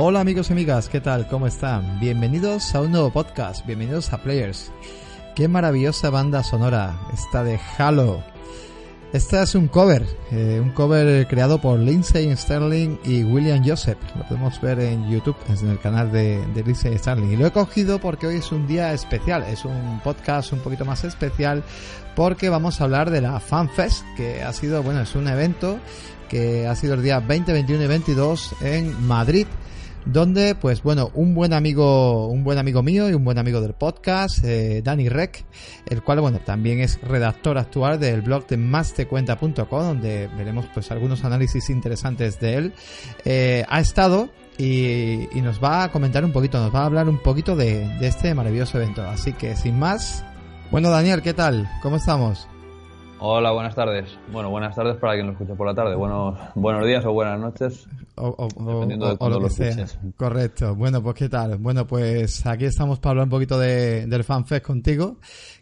Hola amigos y amigas, ¿qué tal? ¿Cómo están? Bienvenidos a un nuevo podcast, bienvenidos a Players. ¡Qué maravillosa banda sonora! Esta de Halo. Esta es un cover creado por Lindsay Stirling y William Joseph. Lo podemos ver en YouTube, en el canal de Lindsay Stirling. Y lo he cogido porque hoy es un día especial, es un podcast un poquito más especial porque vamos a hablar de la FanFest, que ha sido, bueno, es un evento que ha sido el día 20, 21 y 22 en Madrid, donde, pues bueno, un buen amigo mío y un buen amigo del podcast, Dani Rec, el cual, bueno, también es redactor actual del blog de mastecuenta.com, donde veremos pues algunos análisis interesantes de él, ha estado y nos va a comentar un poquito, nos va a hablar un poquito de este maravilloso evento. Así que, sin más, bueno, Daniel, ¿qué tal? ¿Cómo estamos? Hola, buenas tardes. Bueno, buenas tardes para quien lo escuche por la tarde. Buenos días o buenas noches, dependiendo de cuándo lo escuches. Correcto. Bueno, pues ¿qué tal? Bueno, pues aquí estamos para hablar un poquito del FanFest contigo,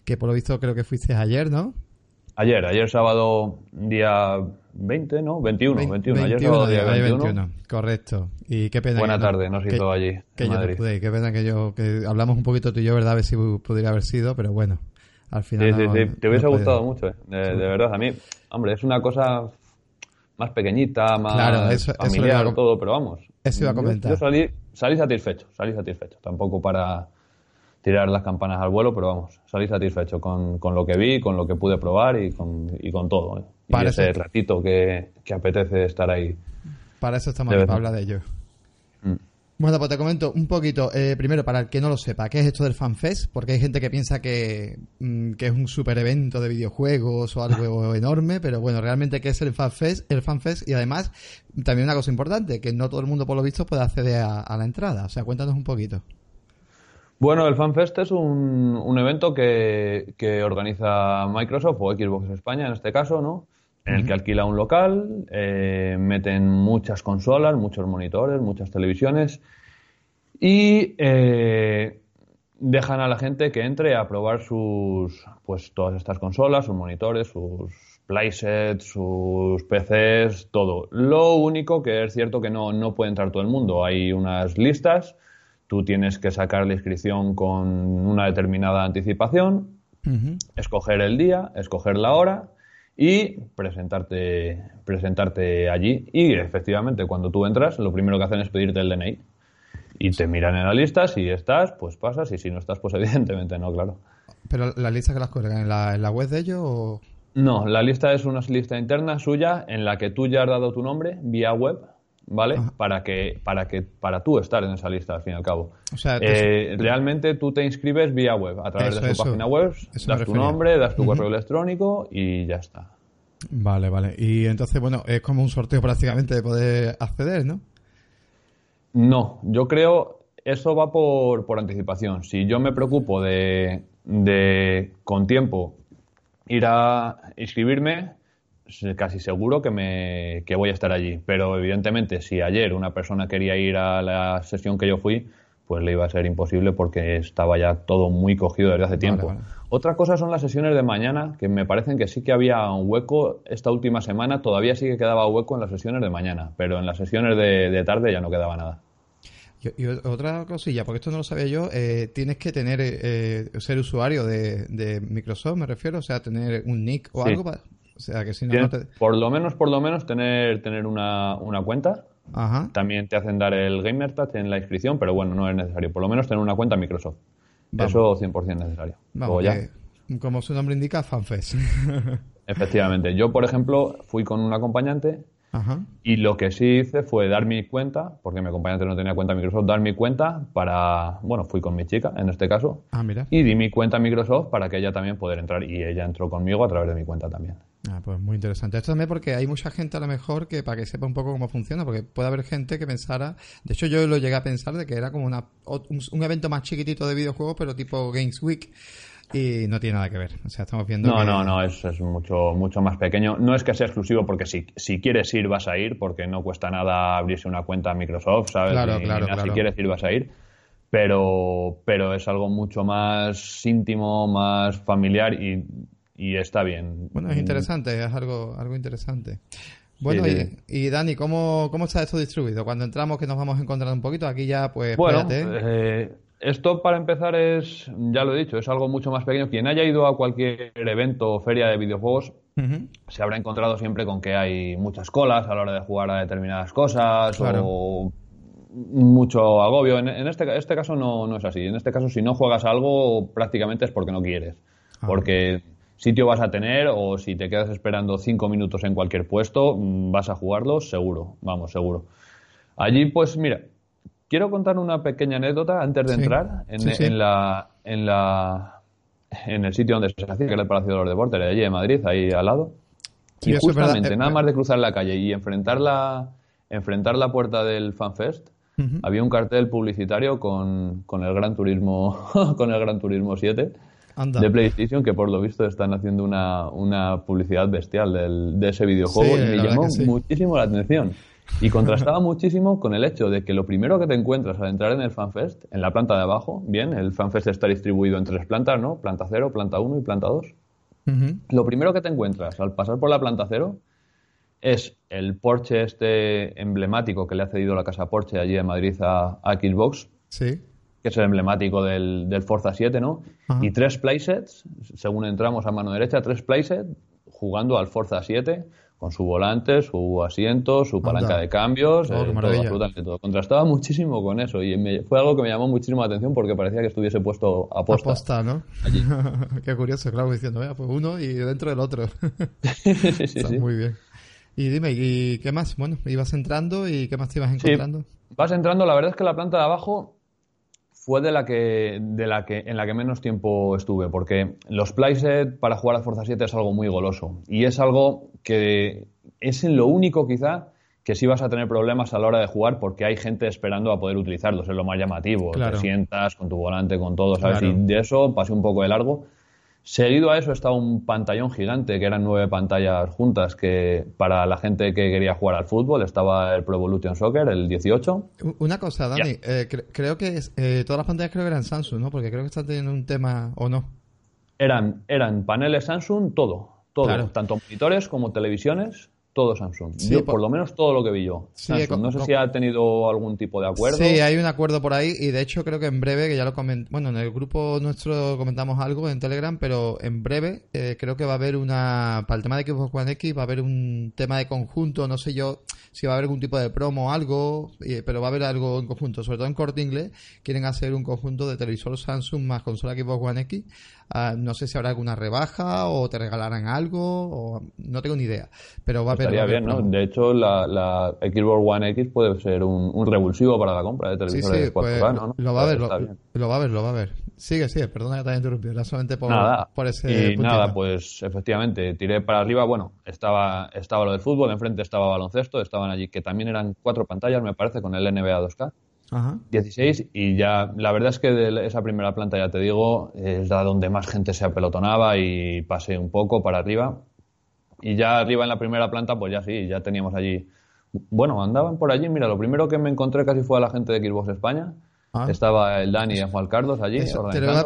que por lo visto creo que fuiste ayer, ¿no? Ayer sábado día 20, ¿no? 21. Ayer sábado día 21. Correcto. Y qué pena. Buena tarde, nos hizo allí, en Madrid. Qué pena que hablamos un poquito tú y yo, ¿verdad? A ver si pudiera haber sido, pero bueno. Al final sí. Te hubiese gustado mucho, de verdad. A mí, hombre, es una cosa más pequeñita, más familiar, eso todo, pero vamos. Eso iba a comentar. Yo salí satisfecho. Tampoco para tirar las campanas al vuelo, pero vamos, salí satisfecho con lo que vi, con lo que pude probar y con todo. Y ese ratito que apetece estar ahí. Para eso estamos aquí, para hablar de ello. Bueno, pues te comento un poquito, primero, para el que no lo sepa, ¿qué es esto del FanFest? Porque hay gente que piensa que es un super evento de videojuegos o algo enorme, pero bueno, realmente ¿qué es el FanFest? El FanFest, y además, también una cosa importante, que no todo el mundo, por lo visto, puede acceder a la entrada. O sea, cuéntanos un poquito. Bueno, el FanFest es un evento que organiza Microsoft o Xbox España, en este caso, ¿no? En el que alquila un local, meten muchas consolas, muchos monitores, muchas televisiones y dejan a la gente que entre a probar pues todas estas consolas, sus monitores, sus playsets, sus PCs, todo. Lo único que es cierto que no puede entrar todo el mundo. Hay unas listas, tú tienes que sacar la inscripción con una determinada anticipación, escoger el día, escoger la hora. y presentarte allí. Y efectivamente, cuando tú entras, lo primero que hacen es pedirte el DNI. Y te miran en la lista, si estás, pues pasas, y si no estás, pues evidentemente no, claro. ¿Pero la lista que las cuelgan en la web de ellos o...? No, la lista es una lista interna suya en la que tú ya has dado tu nombre vía web, ¿vale? Ah. Para tú estar en esa lista, al fin y al cabo. O sea, realmente tú te inscribes vía web, a través de su página web, das tu nombre, das tu correo electrónico y ya está. Vale, vale. Y entonces, bueno, es como un sorteo prácticamente de poder acceder, ¿no? No, yo creo eso va por anticipación. Si yo me preocupo de con tiempo ir a inscribirme, casi seguro que voy a estar allí. Pero evidentemente, si ayer una persona quería ir a la sesión que yo fui, pues le iba a ser imposible porque estaba ya todo muy cogido desde hace tiempo. Vale, vale. Otra cosa son las sesiones de mañana, que me parecen que sí que había un hueco esta última semana. Todavía sí que quedaba hueco en las sesiones de mañana, pero en las sesiones de tarde ya no quedaba nada. Y otra cosilla, porque esto no lo sabía yo, tienes que tener ser usuario de Microsoft, me refiero, o sea, tener un nick o algo. Para, o sea, que si no, no te... Por lo menos tener una cuenta. Ajá. También te hacen dar el Gamer Tag en la inscripción, pero bueno, no es necesario. Por lo menos tener una cuenta Microsoft. Vamos. Eso 100% necesario. Vamos, ya. Como su nombre indica, FanFest. Efectivamente. Yo, por ejemplo, fui con un acompañante. Ajá. Y lo que sí hice fue dar mi cuenta, porque mi acompañante no tenía cuenta Microsoft, dar mi cuenta para... Bueno, fui con mi chica, en este caso. Ah, mira. Y di mi cuenta Microsoft para que ella también pudiera entrar. Y ella entró conmigo a través de mi cuenta también. Ah, pues muy interesante. Esto también porque hay mucha gente a lo mejor que, para que sepa un poco cómo funciona, porque puede haber gente que pensara... De hecho, yo lo llegué a pensar de que era como un evento más chiquitito de videojuegos, pero tipo Games Week. Y no tiene nada que ver, o sea, estamos viendo... No, es mucho más pequeño. No es que sea exclusivo, porque si quieres ir vas a ir, porque no cuesta nada abrirse una cuenta Microsoft, ¿sabes? Claro. Si quieres ir vas a ir, pero es algo mucho más íntimo, más familiar y está bien. Bueno, es interesante, es algo interesante. Bueno, sí. Y Dani, ¿cómo está esto distribuido? Cuando entramos, que nos vamos a encontrar un poquito, aquí ya, pues... Bueno, espérate. Esto, para empezar, es, ya lo he dicho, es algo mucho más pequeño. Quien haya ido a cualquier evento o feria de videojuegos se habrá encontrado siempre con que hay muchas colas a la hora de jugar a determinadas cosas, claro, o mucho agobio. En este caso no es así. En este caso, si no juegas a algo, prácticamente es porque no quieres. Ah, porque sitio vas a tener, o si te quedas esperando 5 minutos en cualquier puesto, vas a jugarlo seguro, vamos, seguro. Allí, pues mira... Quiero contar una pequeña anécdota antes de entrar en el sitio donde se hacía, que era el Palacio de los Deportes, de allí de Madrid, ahí al lado. Sí, y justamente, nada más de cruzar la calle y enfrentar la puerta del FanFest, había un cartel publicitario con el Gran Turismo, con el Gran Turismo 7 de PlayStation, que por lo visto están haciendo una publicidad bestial de ese videojuego, y me llamó muchísimo la atención. Y contrastaba muchísimo con el hecho de que lo primero que te encuentras al entrar en el FanFest, en la planta de abajo, bien, el FanFest está distribuido en 3 plantas, ¿no? Planta 0, planta 1 y planta 2. Lo primero que te encuentras al pasar por la planta 0 es el Porsche este emblemático que le ha cedido la casa Porsche allí en Madrid a Xbox. Sí. Que es el emblemático del Forza 7, ¿no? Ajá. Y 3 playsets, según entramos a mano derecha, 3 playsets jugando al Forza 7, con su volante, su asiento, su palanca de cambios, todo, absolutamente todo. Contrastaba muchísimo con eso y fue algo que me llamó muchísimo la atención porque parecía que estuviese puesto a posta. A posta, ¿no? Allí. Qué curioso, claro, diciendo, pues uno y dentro del otro. Está muy bien. Y dime, ¿y qué más? Bueno, ibas entrando y ¿qué más te ibas encontrando? Sí, vas entrando, la verdad es que la planta de abajo fue en la que menos tiempo estuve, porque los playsets para jugar a Forza 7 es algo muy goloso y es algo que es en lo único quizá que sí vas a tener problemas a la hora de jugar, porque hay gente esperando a poder utilizarlos, es lo más llamativo, claro. Te sientas con tu volante, con todo, ¿sabes? Claro. Y de eso pasé un poco de largo. Seguido a eso estaba un pantallón gigante, que eran 9 pantallas juntas, que para la gente que quería jugar al fútbol estaba el Pro Evolution Soccer, el 18. Una cosa, Dani, creo que todas las pantallas creo que eran Samsung, ¿no? Porque creo que están teniendo un tema, ¿o no? Eran paneles Samsung, todo, claro. Tanto monitores como televisiones. todo Samsung. Sí, yo, por lo menos todo lo que vi yo. Sí, Samsung, no sé si ha tenido algún tipo de acuerdo. Sí, hay un acuerdo por ahí y de hecho creo que en breve, que ya lo comenté, bueno, en el grupo nuestro comentamos algo en Telegram, pero en breve creo que va a haber una, para el tema de Xbox One X va a haber un tema de conjunto, no sé yo si va a haber algún tipo de promo o algo, pero va a haber algo en conjunto, sobre todo en Corte Inglés quieren hacer un conjunto de televisor Samsung más consola Xbox One X. No sé si habrá alguna rebaja o te regalarán algo, o no tengo ni idea, pero va a haber. Estaría bien, ¿no? De hecho, la Xbox One X puede ser un revulsivo para la compra de televisores de 4K, ¿no? Lo va a ver, lo va a ver. Sigue, perdona que te haya interrumpido, era solamente por ese puntito. Nada, pues efectivamente, tiré para arriba, bueno, estaba lo del fútbol, enfrente estaba baloncesto, estaban allí, que también eran 4 pantallas, me parece, con el NBA 2K. Ajá. 16, y ya la verdad es que de esa primera planta, ya te digo, es la donde más gente se apelotonaba y pasé un poco para arriba y ya arriba en la primera planta pues ya sí, ya teníamos allí, bueno, andaban por allí, mira, lo primero que me encontré casi fue a la gente de Xbox España. Ah. Estaba el Dani y el Juan Carlos allí. Eso, te iba a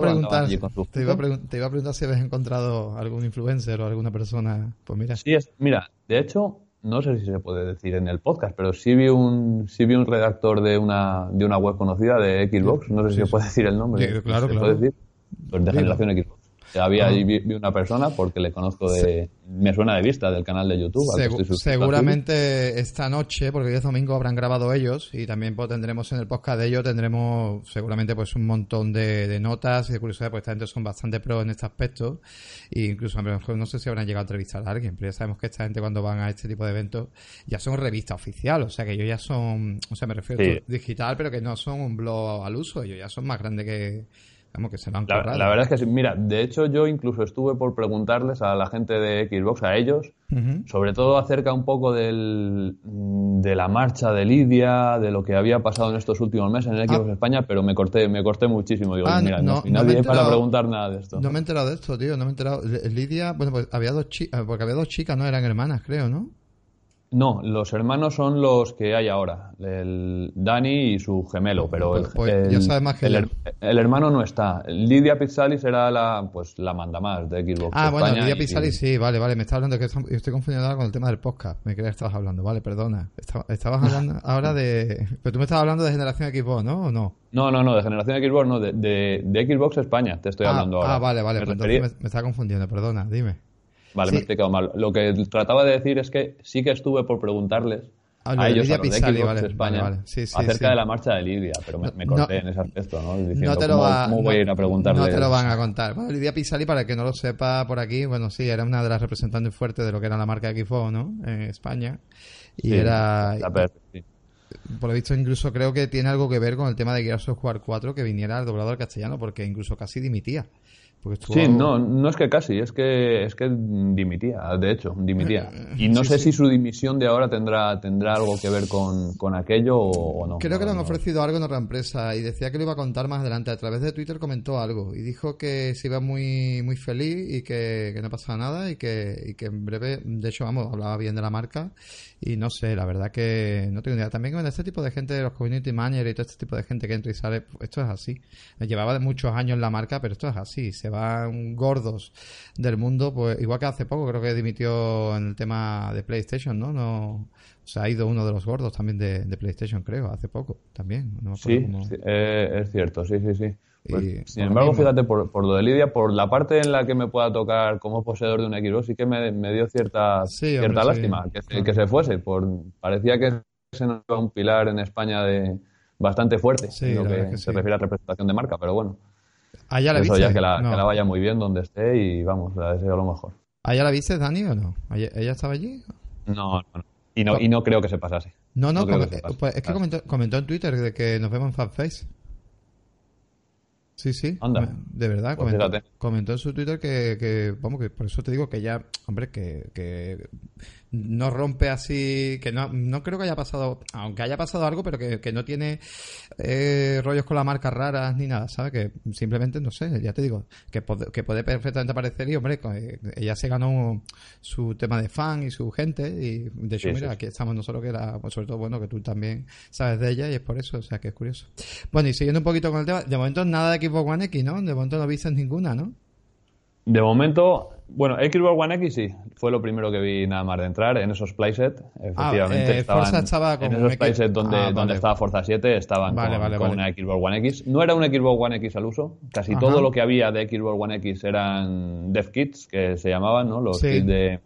preguntar si habías encontrado algún influencer o alguna persona, pues mira. Sí, mira, de hecho no sé si se puede decir en el podcast, pero sí vi un redactor de una web conocida de Xbox, no sé si se puede decir el nombre. Sí, claro. ¿Puede decir? Pues de generación Xbox. Vi una persona porque le conozco de... Sí. Me suena de vista del canal de YouTube. Seguramente esta noche, porque hoy es domingo, habrán grabado ellos y también pues, tendremos en el podcast de ellos, tendremos seguramente pues un montón de notas y de curiosidades, porque esta gente son bastante pro en este aspecto e incluso a lo mejor no sé si habrán llegado a entrevistar a alguien, pero ya sabemos que esta gente cuando van a este tipo de eventos ya son revista oficial, o sea que ellos ya son, o sea me refiero a digital, pero que no son un blog al uso, ellos ya son más grandes que... Vamos, que se lo han currado. La verdad es que sí. Mira, de hecho yo incluso estuve por preguntarles a la gente de Xbox, a ellos, sobre todo acerca un poco de la marcha de Lidia, de lo que había pasado en estos últimos meses en el Xbox España, pero me corté muchísimo. Digo, mira, nadie es para preguntar nada de esto. No me he enterado de esto, tío, no me he enterado. Lidia, bueno, pues había dos chicas, porque había dos chicas, ¿no? Eran hermanas, creo, ¿no? No, los hermanos son los que hay ahora, el Dani y su gemelo, pero el hermano no está. Lidia Pizzali será la manda más de Xbox. Ah, bueno, Lidia Pizzali sí, vale, me estás hablando, que estoy confundiendo ahora con el tema del podcast, me creía que estabas hablando, vale, perdona, estabas hablando ahora de... Pero tú me estabas hablando de generación Xbox, ¿no? ¿O no? No, de generación Xbox no, de Xbox España te estoy hablando ahora. Ah, vale, pues entonces me estaba confundiendo, perdona, dime. Vale, sí. Me he explicado mal. Lo que trataba de decir es que sí que estuve por preguntarles a ellos, a los de Xbox España, acerca de la marcha de Lidia, pero me corté en ese aspecto, ¿no? Diciendo, ¿cómo voy a ir a preguntarles? No te lo van a contar. Bueno, Lidia Pizzali, para el que no lo sepa por aquí, bueno, sí, era una de las representantes fuertes de lo que era la marca Equipo, ¿no? En España. Y sí, era... Por lo visto, incluso creo que tiene algo que ver con el tema de Gears of War 4, que viniera al doblado al castellano, porque incluso casi dimitía. Sí, no es que casi, es que dimitía, de hecho, dimitía. Y no sé si su dimisión de ahora tendrá algo que ver con aquello o no. Creo que le han ofrecido algo en otra empresa y decía que lo iba a contar más adelante. A través de Twitter comentó algo y dijo que se iba muy, muy feliz y que no pasaba nada y que en breve, de hecho, vamos, hablaba bien de la marca y no sé, la verdad que no tengo idea. También con este tipo de gente, los community managers y todo este tipo de gente que entra y sale, esto es así. Llevaba muchos años la marca, pero esto es así, se van gordos del mundo, pues igual que hace poco creo que dimitió en el tema de PlayStation, ¿no? Se ha ido uno de los gordos también de PlayStation, creo, hace poco también. No me acuerdo cómo... es cierto, sí. Pues, sin embargo, fíjate, por lo de Lidia, por la parte en la que me pueda tocar como poseedor de un Xbox, sí que me dio cierta lástima que se fuese. Parecía que se nos va un pilar en España bastante fuerte, lo que se refiere a representación de marca, pero bueno. ¿Ah, ya la viste? Eso ya que la vaya muy bien donde esté y vamos, la deseo lo mejor. ¿Ah, ya la viste, Dani, o no? ¿Ella estaba allí? No. Y no creo que se pasase. No, pues es que comentó en Twitter de que nos vemos en FanFest. Sí. Anda. De verdad, pues comentó en su Twitter que por eso te digo que ya, hombre, que no rompe así, que no creo que haya pasado, aunque haya pasado algo, pero que no tiene rollos con la marca raras ni nada, ¿sabes? Que simplemente, no sé, ya te digo, que puede perfectamente aparecer y, hombre, ella se ganó su tema de fan y su gente y, de hecho, mira, aquí estamos nosotros, que era, sobre todo, bueno, que tú también sabes de ella y es por eso, o sea, que es curioso. Bueno, y siguiendo un poquito con el tema, de momento nada de aquí Xbox One X, ¿no? De momento no avisas ninguna, ¿no? De momento, bueno, Xbox One X sí, fue lo primero que vi nada más de entrar, en esos playsets, efectivamente. Forza estaba como en esos playsets donde estaba Forza 7, estaban con una Xbox One X. No era un Xbox One X al uso, casi todo lo que había de Xbox One X eran dev kits, que se llamaban, ¿no? Los kits de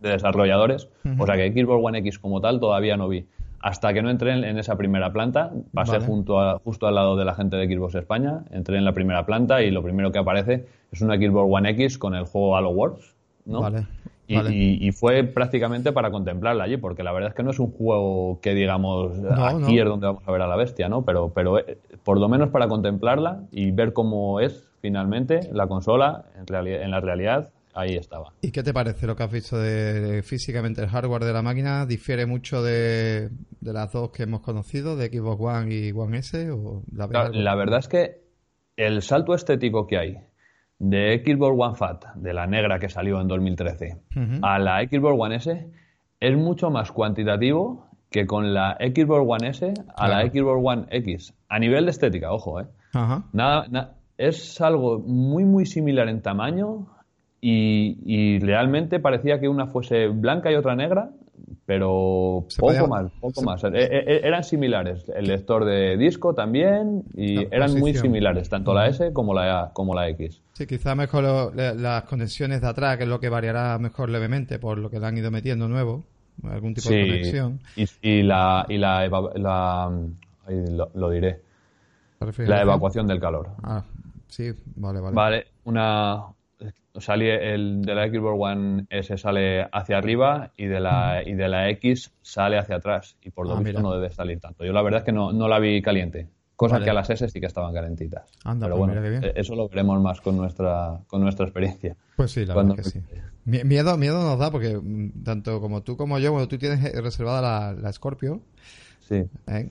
desarrolladores. O sea que Xbox One X como tal todavía no vi. Hasta que no entré en esa primera planta, pasé justo al lado de la gente de Xbox España, entré en la primera planta y lo primero que aparece es una Xbox One X con el juego Halo Wars, ¿no? Y fue prácticamente para contemplarla allí, porque la verdad es que no es un juego que digamos aquí es donde vamos a ver a la bestia, ¿no? Pero por lo menos para contemplarla y ver cómo es finalmente la consola en la realidad. Ahí estaba. ¿Y qué te parece lo que has visto de físicamente el hardware de la máquina? ¿Difiere mucho de las dos que hemos conocido, de Xbox One y One S? ¿O la verdad es que el salto estético que hay de Xbox One Fat, de la negra que salió en 2013, a la Xbox One S, es mucho más cuantitativo que con la Xbox One S a la Xbox One X. A nivel de estética, ojo, ¿eh? Es algo muy, muy similar en tamaño. Y realmente parecía que una fuese blanca y otra negra, pero poco más. Eran similares. El lector de disco también, y eran muy similares, tanto la S como la X. Sí, quizá mejor las conexiones de atrás, que es lo que variará mejor levemente por lo que le han ido metiendo nuevo, algún tipo de conexión. La evacuación del calor. Vale, de la Xbox One S sale hacia arriba y de la X sale hacia atrás, y por lo visto no debe salir tanto. Yo la verdad es que no la vi caliente, cosa que a las S sí que estaban calentitas. Pero bueno, eso lo veremos más con nuestra experiencia. Pues sí, la verdad que sí. Miedo nos da, porque tanto como tú como yo, bueno, tú tienes reservada la Scorpio. Sí.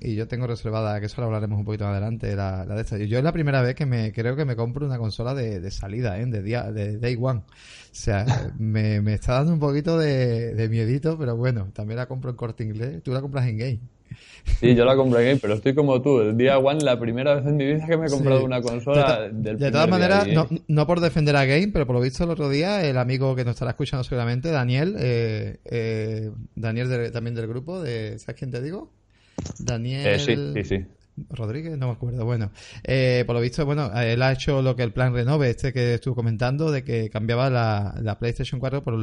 Y yo tengo reservada, que eso lo hablaremos un poquito más adelante, la de esta. Yo es la primera vez que creo que me compro una consola de salida, de day one. O sea, me está dando un poquito de miedito, pero bueno, también la compro en Corte Inglés. Tú la compras en Game. Sí, yo la compré en Game, pero estoy como tú. El día one, la primera vez en mi vida que me he comprado una consola. De todas maneras, no por defender a Game, pero por lo visto el otro día, el amigo que nos estará escuchando seguramente, Daniel también del grupo, ¿sabes quién te digo? Daniel Rodríguez, no me acuerdo. Bueno, por lo visto, él ha hecho lo que el plan Renove, que estuvo comentando, de que cambiaba la PlayStation 4 por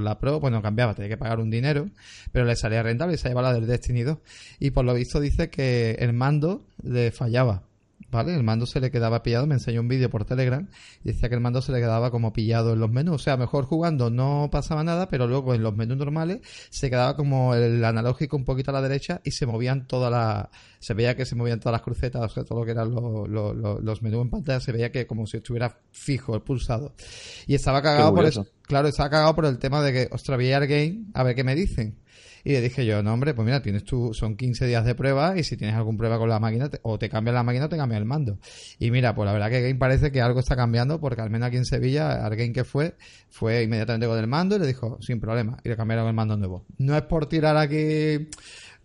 la Pro. Bueno, cambiaba, tenía que pagar un dinero, pero le salía rentable y se llevaba la del Destiny 2. Y por lo visto dice que el mando le fallaba, ¿vale? El mando se le quedaba pillado. Me enseñó un vídeo por Telegram y decía que el mando se le quedaba como pillado en los menús. O sea, mejor jugando no pasaba nada, pero luego en los menús normales se quedaba como el analógico un poquito a la derecha y se veía que se movían todas las crucetas, o sea, todo lo que eran los menús en pantalla, se veía que como si estuviera fijo el pulsado. Y estaba cagado por eso. Claro, estaba cagado por el tema de que, ostras, voy a ir Game, a ver qué me dicen. Y le dije yo, no hombre, pues mira, son 15 días de prueba, y si tienes alguna prueba con la máquina, o te cambian la máquina o te cambian el mando. Y mira, pues la verdad que Game parece que algo está cambiando, porque al menos aquí en Sevilla, al Game que fue inmediatamente con el mando y le dijo, sin problema, y le cambiaron el mando nuevo. No es por tirar aquí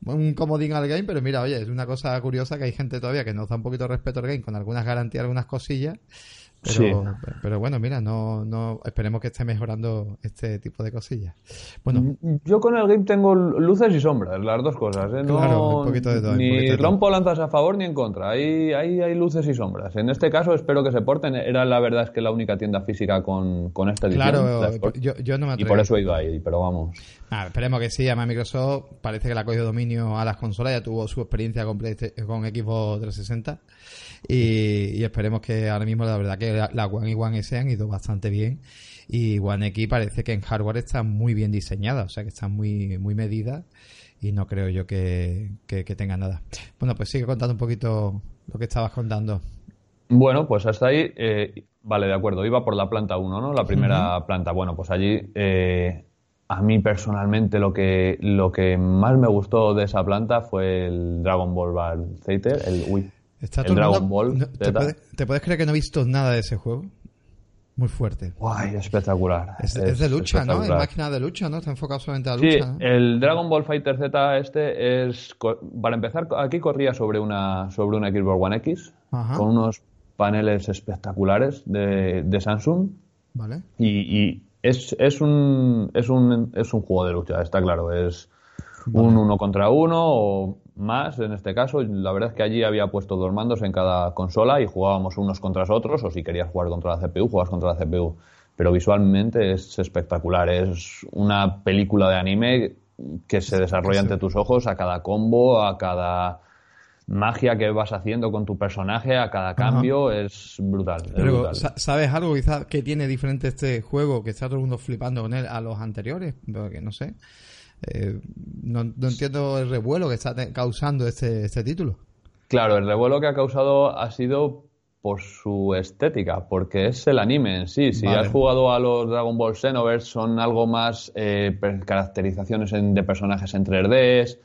un comodín al Game, pero mira, oye, es una cosa curiosa que hay gente todavía que nos da un poquito de respeto al Game, con algunas garantías, algunas cosillas. Pero bueno, mira, no esperemos que esté mejorando este tipo de cosillas. Bueno, yo con el Game tengo luces y sombras, las dos cosas, ¿eh? Claro, un poquito de todo, ni rompo lanzas a favor ni en contra. Ahí hay luces y sombras. En este caso espero que se porten. Era, la verdad es que, la única tienda física con esta edición. Claro, yo no me atrevo. Y por eso he ido ahí, pero vamos. Esperemos que sí. Además, Microsoft parece que le ha cogido dominio a las consolas. Ya tuvo su experiencia con Xbox 360. Y esperemos que ahora mismo, la verdad que la One y One S han ido bastante bien, y One X parece que en hardware está muy bien diseñada, o sea que está muy, muy medida, y no creo yo que tenga nada. Bueno, pues sigue contando un poquito lo que estabas contando. Bueno, pues hasta ahí, vale, de acuerdo, iba por la planta 1, ¿no? La primera planta. Bueno, pues allí a mí personalmente lo que más me gustó de esa planta fue el Dragon Ball Fighter, Dragon Ball. ¿Te puedes creer que no he visto nada de ese juego? Muy fuerte. Guay, espectacular. Es de lucha, ¿no? Es máquina de lucha, ¿no? Está enfocado solamente a lucha. Sí, ¿no? El Dragon Ball Fighter Z es... Para empezar, aquí corría sobre una Xbox One X. Ajá. Con unos paneles espectaculares de Samsung. Vale. Y es un juego de lucha, está claro. Es un uno contra uno o más, en este caso. La verdad es que allí había puesto dos mandos en cada consola y jugábamos unos contra otros, o si querías jugar contra la CPU, jugabas contra la CPU. Pero visualmente es espectacular. Es una película de anime que se desarrolla ante tus ojos, a cada combo, a cada magia que vas haciendo con tu personaje, a cada cambio. Ajá. Es brutal. Pero, ¿sabes algo quizás que tiene diferente este juego, que está todo el mundo flipando con él, a los anteriores? Porque no sé. No entiendo el revuelo que está causando este título. Claro, el revuelo que ha causado ha sido por su estética, porque es el anime en sí. Si has jugado a los Dragon Ball Xenoverse, son algo más caracterizaciones de personajes en 3D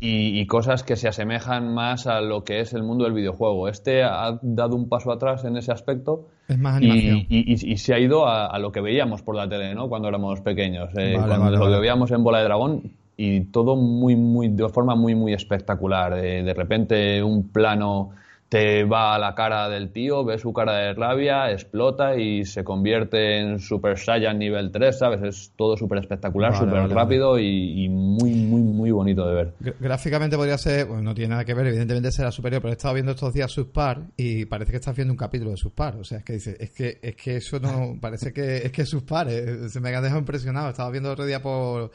y cosas que se asemejan más a lo que es el mundo del videojuego. Este ha dado un paso atrás en ese aspecto. Es más animación. Y se ha ido a lo que veíamos por la tele, ¿no? Cuando éramos pequeños. Lo que veíamos en Bola de Dragón. Y todo de forma muy, muy espectacular. De repente un plano te va a la cara del tío, ves su cara de rabia, explota y se convierte en Super Saiyan nivel 3, ¿sabes? Es todo súper espectacular, súper rápido y muy, muy, muy bonito de ver. Gráficamente podría ser, bueno, no tiene nada que ver, evidentemente será superior, pero he estado viendo estos días Subpar y parece que estás viendo un capítulo de Subpar. O sea, es que dices, es que eso no, parece que es que Subpar, se me ha dejado impresionado. Estaba viendo otro día por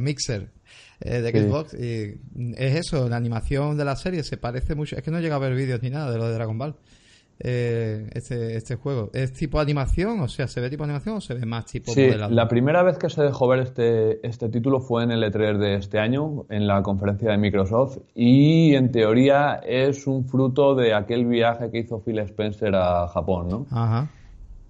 Mixer. De Xbox, sí. Y es eso, la animación de la serie se parece mucho. Es que no llega a ver vídeos ni nada de lo de Dragon Ball. Este juego es tipo animación, o sea, ¿se ve tipo animación o se ve más tipo modelado? La primera vez que se dejó ver este título fue en el E3 de este año, en la conferencia de Microsoft, y en teoría es un fruto de aquel viaje que hizo Phil Spencer a Japón, ¿no? Ajá.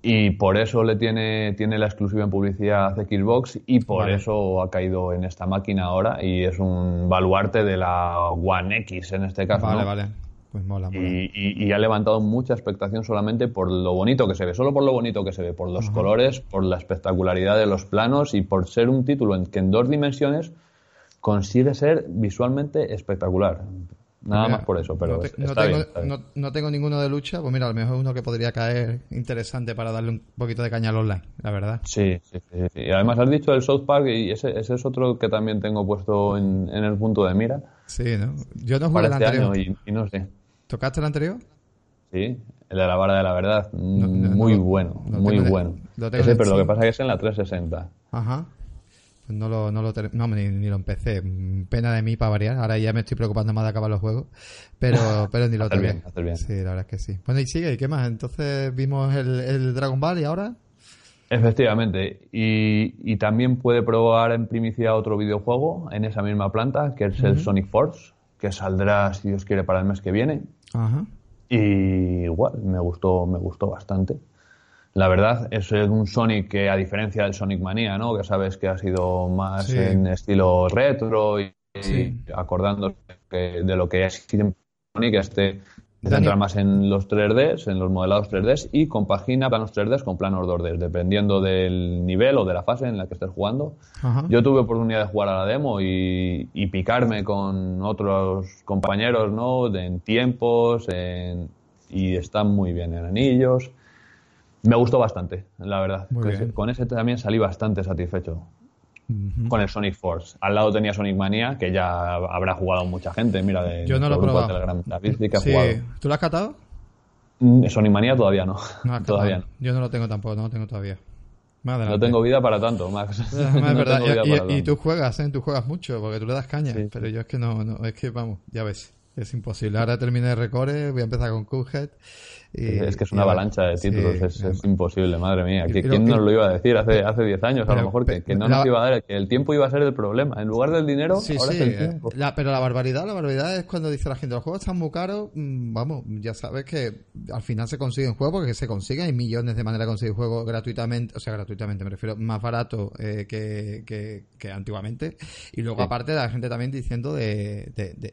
Y por eso le tiene la exclusiva en publicidad Xbox y por eso ha caído en esta máquina ahora y es un baluarte de la One X en este caso. Vale, ¿no? Pues mola. Y ha levantado mucha expectación solamente por lo bonito que se ve, por los colores, por la espectacularidad de los planos y por ser un título que en dos dimensiones consigue ser visualmente espectacular. Nada más por eso, pero no tengo ninguno de lucha. Pues mira, a lo mejor uno que podría caer interesante para darle un poquito de caña al online, la verdad. Sí. Y además has dicho el South Park y ese es otro que también tengo puesto en el punto de mira. Sí, ¿no? Yo no jugué el anterior. Y no sé. ¿Tocaste el anterior? Sí, el de la vara de la verdad. Muy bueno. Pero lo que pasa es que es en la 360. Ajá. No lo empecé. Pena de mí para variar. Ahora ya me estoy preocupando más de acabar los juegos. Pero ni lo terminé. Sí, la verdad es que sí. Bueno, y sigue. ¿Y qué más? Entonces vimos el Dragon Ball y ahora... Efectivamente. Y también puede probar en primicia otro videojuego en esa misma planta, que es el Sonic Force, que saldrá, si Dios quiere, para el mes que viene. Ajá. Y igual, me gustó bastante. La verdad, es un Sonic que, a diferencia del Sonic Mania, ¿no? Que sabes que ha sido más en estilo retro y acordándose de lo que es Sonic, se centra más en los 3Ds, en los modelados 3Ds y compagina planos 3Ds con planos 2Ds, dependiendo del nivel o de la fase en la que estés jugando. Ajá. Yo tuve oportunidad de jugar a la demo y picarme con otros compañeros, ¿no? En tiempos, y están muy bien en anillos. Me gustó bastante, la verdad. Con ese también salí bastante satisfecho. Con el Sonic Force. Al lado tenía Sonic Mania, que ya habrá jugado mucha gente. Mira, yo no lo he probado. ¿Tú lo has catado? Sonic Mania todavía no. Todavía no. Yo no lo tengo tampoco, no lo tengo todavía. No tengo vida para tanto, Max. Es verdad. Y tú juegas, ¿eh? Tú juegas mucho, porque tú le das caña. Sí. Pero yo es que no, es que vamos, ya ves. Es imposible. Ahora terminé de Recore, voy a empezar con Cuphead. Es que es una avalancha de títulos, es imposible, madre mía. ¿Quién nos lo iba a decir hace 10 años? A lo mejor que no nos iba a dar, que el tiempo iba a ser el problema. En lugar del dinero, ahora es el tiempo. Pero la barbaridad es cuando dice la gente, los juegos están muy caros, vamos, ya sabes que al final se consiguen juegos porque se consiguen, hay millones de maneras de conseguir juegos gratuitamente, o sea, gratuitamente, me refiero, más barato que antiguamente. Y luego aparte la gente también diciendo de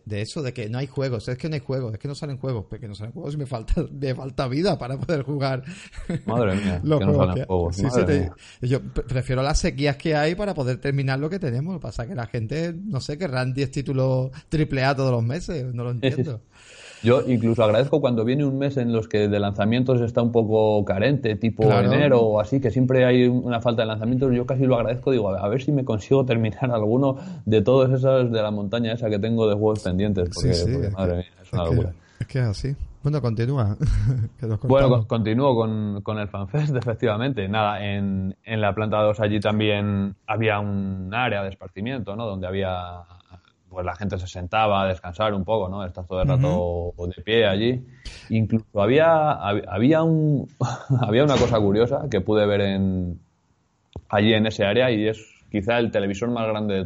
eso, de que no hay juegos, es que no hay juegos, es que no salen juegos, porque no salen juegos y me falta vida para poder jugar. Madre mía, los que no salen juegos. Yo prefiero las sequías que hay para poder terminar lo que tenemos. Lo que pasa es que la gente, no sé, querrán 10 títulos AAA todos los meses, no lo entiendo. Yo incluso agradezco cuando viene un mes en los que de lanzamientos está un poco carente, tipo enero o así, que siempre hay una falta de lanzamientos. Yo casi lo agradezco, digo, a ver si me consigo terminar alguno de todos esos de la montaña esa que tengo de juegos pendientes, porque, sí, sí, porque madre mía, es una locura. Es que es así. Bueno, continúa. Bueno, continúo con el FanFest, efectivamente. Nada, en la planta 2 allí también había un área de esparcimiento, ¿no? Donde había, pues la gente se sentaba a descansar un poco, ¿no? Estás todo el rato de pie allí. Incluso había una cosa curiosa que pude ver allí en ese área, y es quizá el televisor más grande de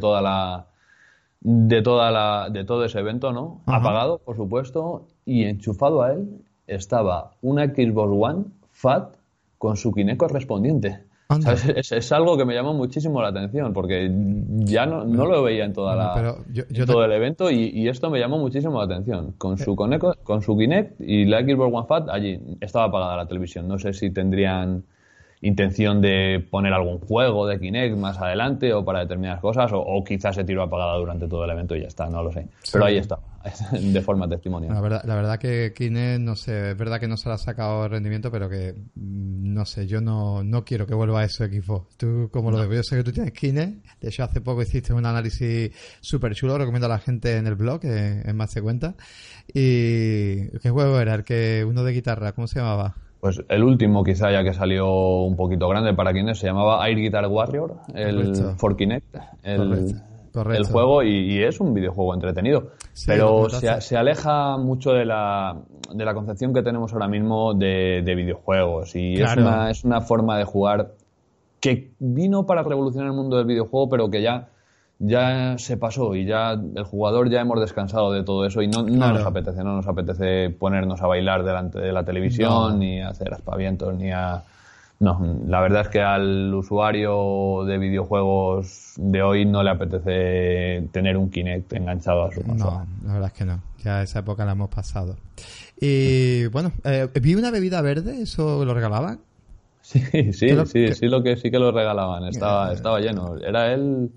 todo ese evento, ¿no? Ajá. Apagado, por supuesto, y enchufado a él estaba una Xbox One Fat con su Kinect correspondiente. ¿Sabes? Es algo que me llamó muchísimo la atención, porque ya no lo veía en todo el evento, y esto me llamó muchísimo la atención. Con su Kinect y la Xbox One Fat allí estaba apagada la televisión. No sé si tendrían intención de poner algún juego de Kinect más adelante o para determinadas cosas, o quizás se tiró apagada durante todo el evento y ya está, no lo sé. Sí. Pero ahí está, de forma testimonial. La verdad que Kinect, no sé, es verdad que no se le ha sacado rendimiento, pero que, no sé, yo no quiero que vuelva a eso, equipo. Tú, como lo veo, yo sé que tú tienes Kinect. De hecho, hace poco hiciste un análisis súper chulo, recomiendo a la gente en el blog, en Más de Cuenta. ¿Y qué juego era? Uno de guitarra, ¿cómo se llamaba? Pues el último, quizá, ya que salió un poquito grande para quienes, se llamaba Air Guitar Warrior, el For Kinect, el juego, y es un videojuego entretenido, sí, pero se aleja mucho de la concepción que tenemos ahora mismo de videojuegos, y claro, es una forma de jugar que vino para revolucionar el mundo del videojuego, pero que ya se pasó, y ya el jugador ya hemos descansado de todo eso, y no nos apetece ponernos a bailar delante de la televisión, ni a hacer aspavientos, la verdad es que al usuario de videojuegos de hoy no le apetece tener un Kinect enganchado a su consola. No, la verdad es que no, ya esa época la hemos pasado. Y bueno, vi una bebida verde, ¿eso lo regalaban? Sí que lo regalaban, estaba lleno, era el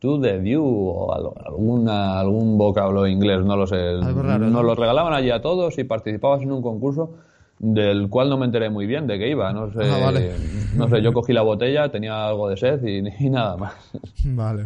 To The View o algún vocablo inglés, no lo sé. Algo raro, ¿no? Nos lo regalaban allí a todos y participabas en un concurso del cual no me enteré muy bien de qué iba. No sé, yo cogí la botella, tenía algo de sed y nada más. Vale.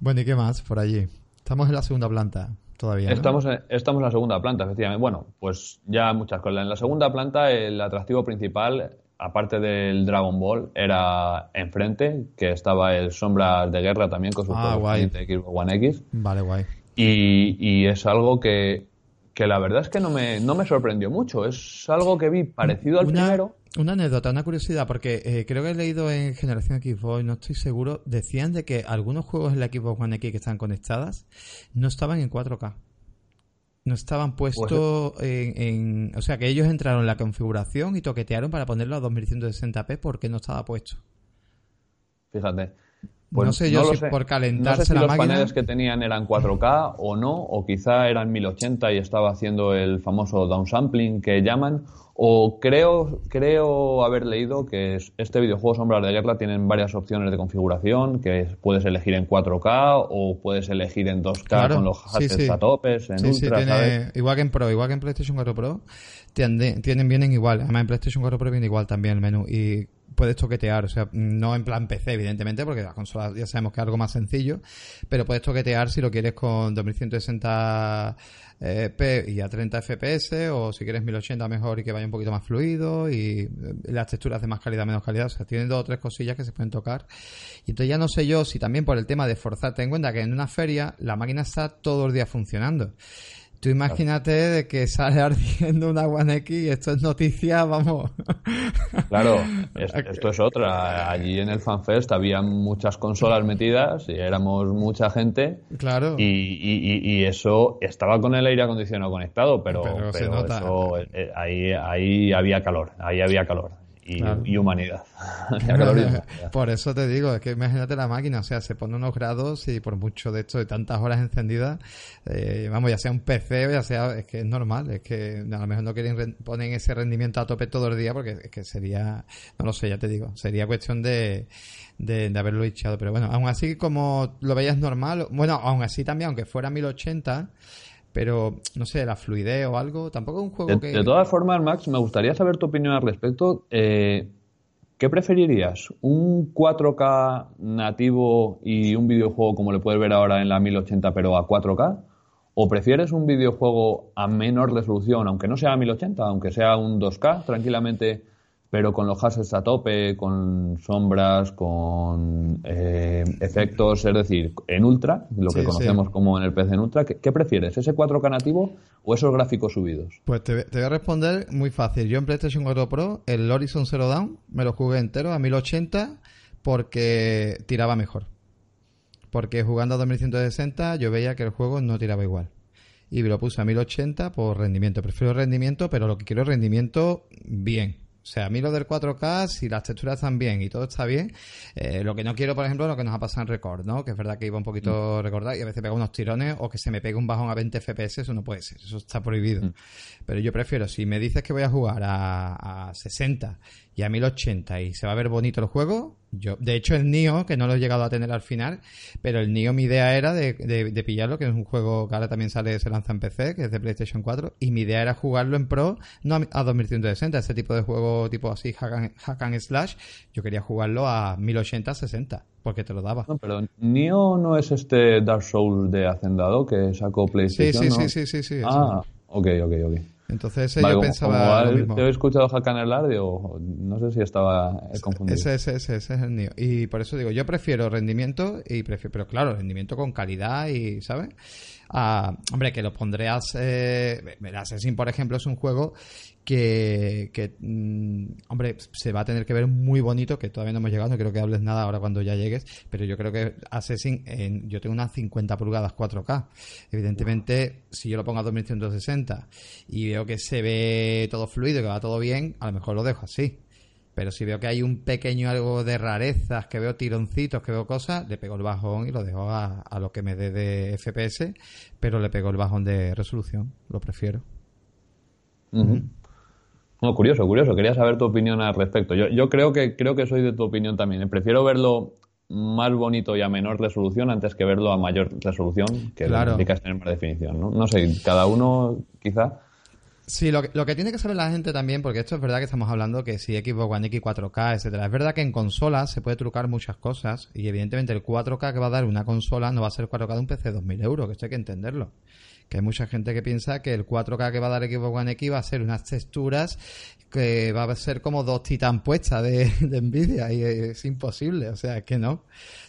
Bueno, ¿y qué más por allí? Estamos en la segunda planta todavía, ¿no? Estamos en la segunda planta, efectivamente. Bueno, pues ya muchas cosas. En la segunda planta el atractivo principal, aparte del Dragon Ball, era enfrente, que estaba el Sombras de Guerra también con su Xbox One X. Vale, guay. Y es algo que la verdad es que no me sorprendió mucho. Es algo que vi parecido al primero. Una anécdota, una curiosidad, porque creo que he leído en Generación Xbox, no estoy seguro, decían de que algunos juegos en la Xbox One X que están conectadas no estaban en 4K. No estaban puestos en... O sea, que ellos entraron en la configuración y toquetearon para ponerlo a 2160p porque no estaba puesto. Fíjate. Pues no sé yo si por calentarse no sé si la máquina... los paneles que tenían eran 4K o no, o quizá eran 1080 y estaba haciendo el famoso downsampling que llaman, o creo haber leído que este videojuego Sombras de Guerra tienen varias opciones de configuración, que puedes elegir en 4K o puedes elegir en 2K, claro, con los hashes a topes, en Ultra, tiene, ¿sabes? Igual que en PlayStation 4 Pro, vienen igual. Además en PlayStation 4 Pro viene igual también el menú y puedes toquetear, o sea, no en plan PC, evidentemente, porque las consolas ya sabemos que es algo más sencillo, pero puedes toquetear si lo quieres con 2160p y a 30 FPS, o si quieres 1080 mejor y que vaya un poquito más fluido, y las texturas de más calidad, menos calidad, o sea, tienen dos o tres cosillas que se pueden tocar. Y entonces ya no sé yo si también por el tema de forzar, ten en cuenta que en una feria la máquina está todo el día funcionando. Tú imagínate de que sale ardiendo una One X y esto es noticia, vamos. Claro, esto es otra. Allí en el FanFest había muchas consolas metidas y éramos mucha gente. Claro. Y eso estaba con el aire acondicionado conectado, pero se nota. Ahí había calor, Y humanidad. Por eso te digo, es que imagínate la máquina, o sea, se pone unos grados y por mucho de esto de tantas horas encendidas, ya sea un PC o ya sea, es que es normal, es que a lo mejor no quieren poner ese rendimiento a tope todo el día porque es que sería, no lo sé, ya te digo, sería cuestión de haberlo hinchado, pero bueno, aún así como lo veías normal, bueno, aún así también, aunque fuera 1080... Pero, no sé, la fluidez o algo, tampoco es un juego que... De todas formas, Max, me gustaría saber tu opinión al respecto. ¿Qué preferirías? ¿Un 4K nativo y un videojuego como le puedes ver ahora en la 1080 pero a 4K? ¿O prefieres un videojuego a menor resolución, aunque no sea a 1080, aunque sea un 2K tranquilamente, pero con los hashes a tope, con sombras, con efectos, es decir, en ultra, lo que conocemos como en el PC en ultra? ¿Qué prefieres, ese 4K nativo o esos gráficos subidos? Pues te voy a responder muy fácil. Yo en PlayStation 4 Pro, el Horizon Zero Dawn, me lo jugué entero a 1080 porque tiraba mejor. Porque jugando a 2160 yo veía que el juego no tiraba igual. Y me lo puse a 1080 por rendimiento. Prefiero rendimiento, pero lo que quiero es rendimiento bien. O sea, a mí lo del 4K, si las texturas están bien y todo está bien, lo que no quiero, por ejemplo, es lo que nos ha pasado en Record, ¿no? Que es verdad que iba un poquito recordar y a veces pega unos tirones o que se me pegue un bajón a 20 FPS, eso no puede ser, eso está prohibido. Pero yo prefiero, si me dices que voy a jugar a 60 y a 1080 y se va a ver bonito el juego, yo, de hecho el Nioh, que no lo he llegado a tener al final, pero el Nioh mi idea era de pillarlo, que es un juego que ahora también sale, se lanza en PC, que es de PlayStation 4, y mi idea era jugarlo en Pro, no a 2160, ese tipo de juego tipo así, hack and slash, yo quería jugarlo a 1080-60, porque te lo daba. No, pero Nioh no es este Dark Souls de Hacendado que sacó PlayStation, ¿no? Sí. Ah, ok. Entonces vale, yo pensaba lo mismo. Yo he escuchado Hack and Slash, digo, no sé si estaba confundido. Ese es el mío. Y por eso digo, yo prefiero rendimiento, pero claro, rendimiento con calidad y, ¿sabes? Ah, hombre, que lo pondré a... el Assassin, por ejemplo, es un juego que hombre, se va a tener que ver muy bonito, que todavía no hemos llegado, no quiero que hables nada ahora cuando ya llegues, pero yo creo que Assassin, yo tengo unas 50 pulgadas 4K, evidentemente si yo lo pongo a 2160 y veo que se ve todo fluido, que va todo bien, a lo mejor lo dejo así, pero si veo que hay un pequeño algo de rarezas, que veo tironcitos, que veo cosas, le pego el bajón y lo dejo a lo que me dé de FPS, pero le pego el bajón de resolución, lo prefiero. No, curioso. Quería saber tu opinión al respecto. Yo creo que soy de tu opinión también. Prefiero verlo más bonito y a menor resolución antes que verlo a mayor resolución, que claro, implica tener más definición, ¿no? No sé, cada uno quizá... Sí, lo que tiene que saber la gente también, porque esto es verdad que estamos hablando que si Xbox One X, 4K, etcétera. Es verdad que en consolas se puede trucar muchas cosas y evidentemente el 4K que va a dar una consola no va a ser 4K de un PC de 2.000 euros, que esto hay que entenderlo. Que hay mucha gente que piensa que el 4K que va a dar Xbox One X va a ser unas texturas que va a ser como dos titán puestas de Nvidia y es imposible, o sea, es que no. O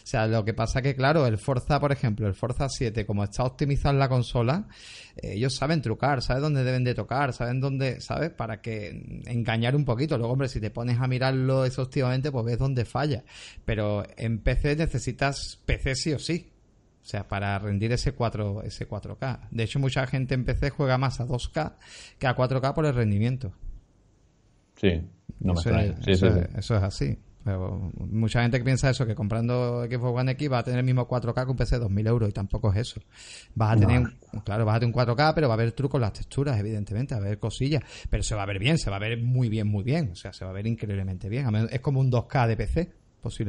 sea, lo que pasa que, claro, el Forza, por ejemplo, el Forza 7, como está optimizada en la consola, ellos saben trucar, saben dónde deben de tocar, saben dónde, ¿sabes? Para que engañar un poquito. Luego, hombre, si te pones a mirarlo exhaustivamente, pues ves dónde falla. Pero en PC necesitas PC sí o sí. O sea, para rendir ese 4K. De hecho, mucha gente en PC juega más a 2K que a 4K por el rendimiento. Sí, no me extraña. Eso es así. Pero mucha gente que piensa eso, que comprando Xbox One X va a tener el mismo 4K que un PC de 2.000 euros, y tampoco es eso. Vas a tener, claro, vas a tener un 4K, pero va a haber trucos en las texturas, evidentemente, va a haber cosillas, pero se va a ver bien, se va a ver muy bien. O sea, se va a ver increíblemente bien. Es como un 2K de PC.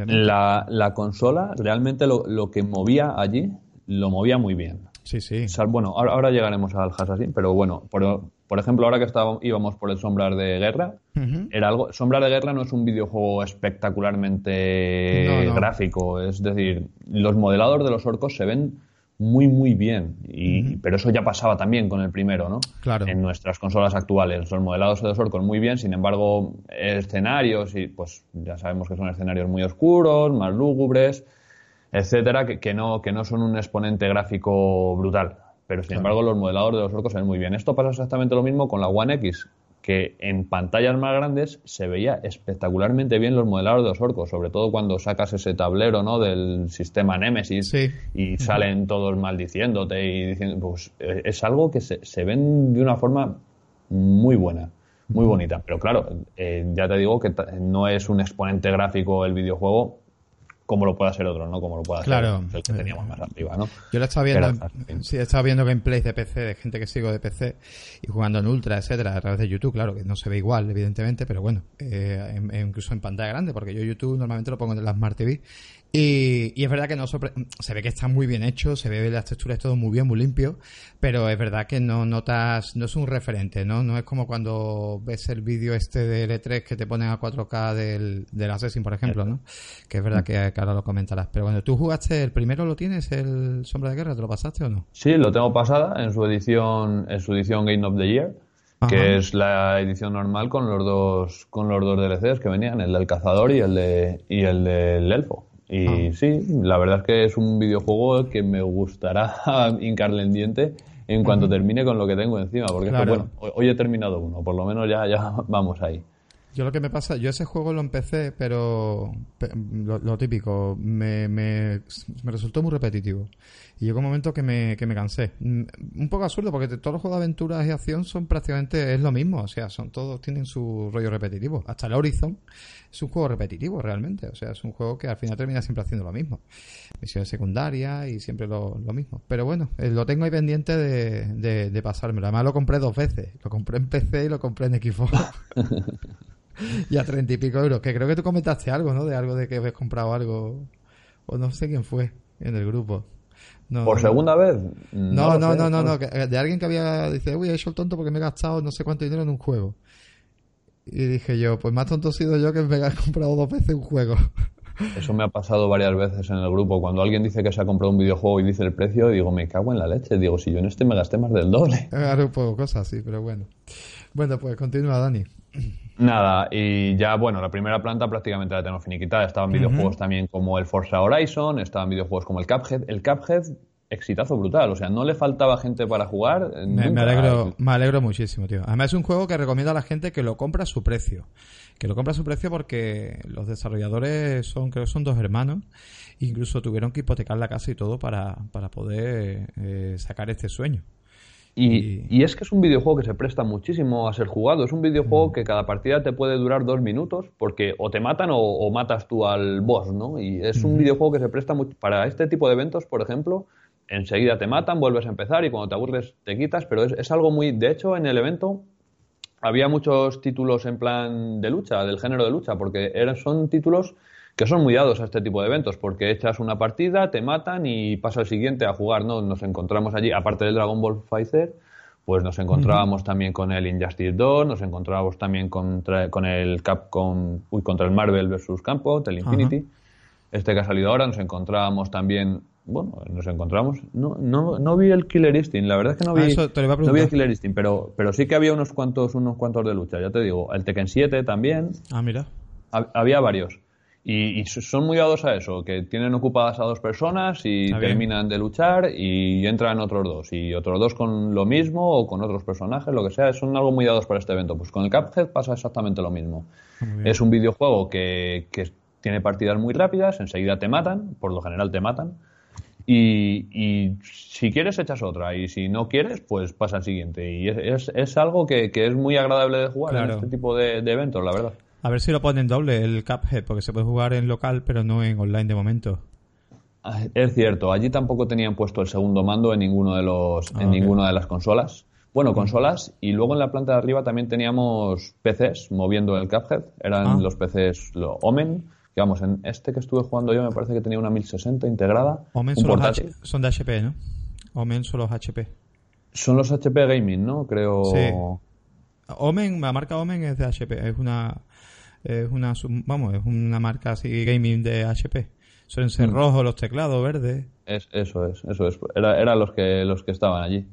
La consola realmente lo que movía allí lo movía muy bien. Sí. O sea, bueno, ahora llegaremos al Assassin, pero bueno, por ejemplo, ahora que íbamos por el Sombras de Guerra, era algo. Sombras de Guerra no es un videojuego espectacularmente gráfico, es decir, los modelados de los orcos se ven muy bien, y pero eso ya pasaba también con el primero, ¿no? Claro. En nuestras consolas actuales, los modelados de los orcos muy bien, sin embargo, escenarios, y pues ya sabemos que son escenarios muy oscuros, más lúgubres, etcétera, que no son un exponente gráfico brutal, pero sin embargo los modelados de los orcos se ven muy bien. Esto pasa exactamente lo mismo con la One X, que en pantallas más grandes se veía espectacularmente bien los modelados de los orcos, sobre todo cuando sacas ese tablero, ¿no?, del sistema Nemesis y salen todos maldiciéndote y diciendo, pues es algo que se ven de una forma muy buena, muy bonita. Pero claro, ya te digo que no es un exponente gráfico el videojuego como lo pueda ser otro, ¿no? Como lo pueda ser el que teníamos más arriba, ¿no? Yo lo estaba viendo, gameplays de PC, de gente que sigo de PC y jugando en ultra, etcétera, a través de YouTube, claro, que no se ve igual, evidentemente, pero bueno, incluso en pantalla grande, porque yo YouTube normalmente lo pongo en la Smart TV Y es verdad que no se ve que está muy bien hecho, se ve las texturas todo muy bien, muy limpio, pero es verdad que no notas, no es un referente, ¿no? No es como cuando ves el vídeo este del E3 que te ponen a 4K del Assassin, por ejemplo, ¿no? Que es verdad que ahora lo comentarás. Pero bueno, ¿tú jugaste el primero, lo tienes, el Sombra de Guerra? ¿Te lo pasaste o no? Sí, lo tengo pasada en su edición Game of the Year, que es la edición normal con los dos DLCs que venían, el del cazador y el del elfo. Y sí, la verdad es que es un videojuego que me gustará hincarle el diente en cuanto termine con lo que tengo encima, porque claro, es que, bueno, hoy he terminado uno, por lo menos ya vamos ahí. Yo lo que me pasa, yo ese juego lo empecé, pero lo típico, me resultó muy repetitivo. Y llegó un momento que me cansé. Un poco absurdo, porque todos los juegos de aventuras y acción son prácticamente, es lo mismo, o sea, son todos tienen su rollo repetitivo. Hasta el Horizon es un juego repetitivo realmente, o sea, es un juego que al final termina siempre haciendo lo mismo. Misiones secundarias y siempre lo mismo. Pero bueno, lo tengo ahí pendiente de pasármelo. Además lo compré 2 veces, lo compré en PC y lo compré en Xbox. Y a 30 y pico euros, que creo que tú comentaste algo, ¿no? De algo de que habías comprado algo, o no sé quién fue en el grupo. No, ¿por segunda vez? No, de alguien que había, dice, uy, he hecho el tonto porque me he gastado no sé cuánto dinero en un juego. Y dije yo, pues más tonto he sido yo que me he comprado 2 veces un juego. Eso me ha pasado varias veces en el grupo. Cuando alguien dice que se ha comprado un videojuego y dice el precio, digo, me cago en la leche. Digo, si yo en este me gasté más del doble. Claro, pues cosas así, pero bueno. Bueno, pues continúa, Dani. Nada, y ya, bueno, la primera planta prácticamente la tenemos finiquitada. Estaban videojuegos también como el Forza Horizon, estaban videojuegos como el Cuphead. El Cuphead, exitazo brutal, o sea, no le faltaba gente para jugar. Me alegro muchísimo, tío. Además es un juego que recomiendo a la gente que lo compre a su precio. Que lo compre a su precio porque los desarrolladores creo que son 2 hermanos. Incluso tuvieron que hipotecar la casa y todo para poder sacar este sueño. Y es que es un videojuego que se presta muchísimo a ser jugado. Es un videojuego que cada partida te puede durar 2 minutos porque o te matan o matas tú al boss, ¿no? Y es un videojuego que se presta mucho para este tipo de eventos, por ejemplo. Enseguida te matan, vuelves a empezar y cuando te aburres te quitas, pero es algo muy... De hecho, en el evento había muchos títulos en plan de lucha, del género de lucha, porque son títulos que son muy dados a este tipo de eventos, porque echas una partida, te matan y pasa el siguiente a jugar, ¿no? Nos encontramos allí, aparte del Dragon Ball Fighter, pues nos encontrábamos también con el Injustice 2, nos encontrábamos también contra el Marvel vs. Capcom, el Infinity, este que ha salido ahora, nos encontrábamos también... Bueno, nos encontramos. No vi el Killer Instinct, la verdad es que no vi el Killer Instinct, pero sí que había unos cuantos de lucha, ya te digo. El Tekken 7 también. Ah, mira. Había varios. Y son muy dados a eso, que tienen ocupadas a 2 personas y terminan de luchar y entran otros 2. Y otros 2 con lo mismo o con otros personajes, lo que sea. Son algo muy dados para este evento. Pues con el Cuphead pasa exactamente lo mismo. Es un videojuego que tiene partidas muy rápidas, enseguida te matan, por lo general te matan. Y si quieres echas otra y si no quieres pues pasa al siguiente y es algo que es muy agradable de jugar en este tipo de eventos, la verdad. A ver si lo ponen doble el Cuphead porque se puede jugar en local pero no en online de momento. Es cierto, allí tampoco tenían puesto el segundo mando en ninguna de las consolas. Bueno, consolas, y luego en la planta de arriba también teníamos PCs moviendo el Cuphead, eran los PCs Omen. Digamos, en este que estuve jugando yo me parece que tenía una 1060 integrada. Omen son de HP, ¿no? Omen son los HP. Son los HP Gaming, ¿no? Creo... Sí. Omen, la marca Omen es de HP. Es una marca así gaming de HP. Suelen ser rojos los teclados, verdes... Eso es. Eran los que estaban allí.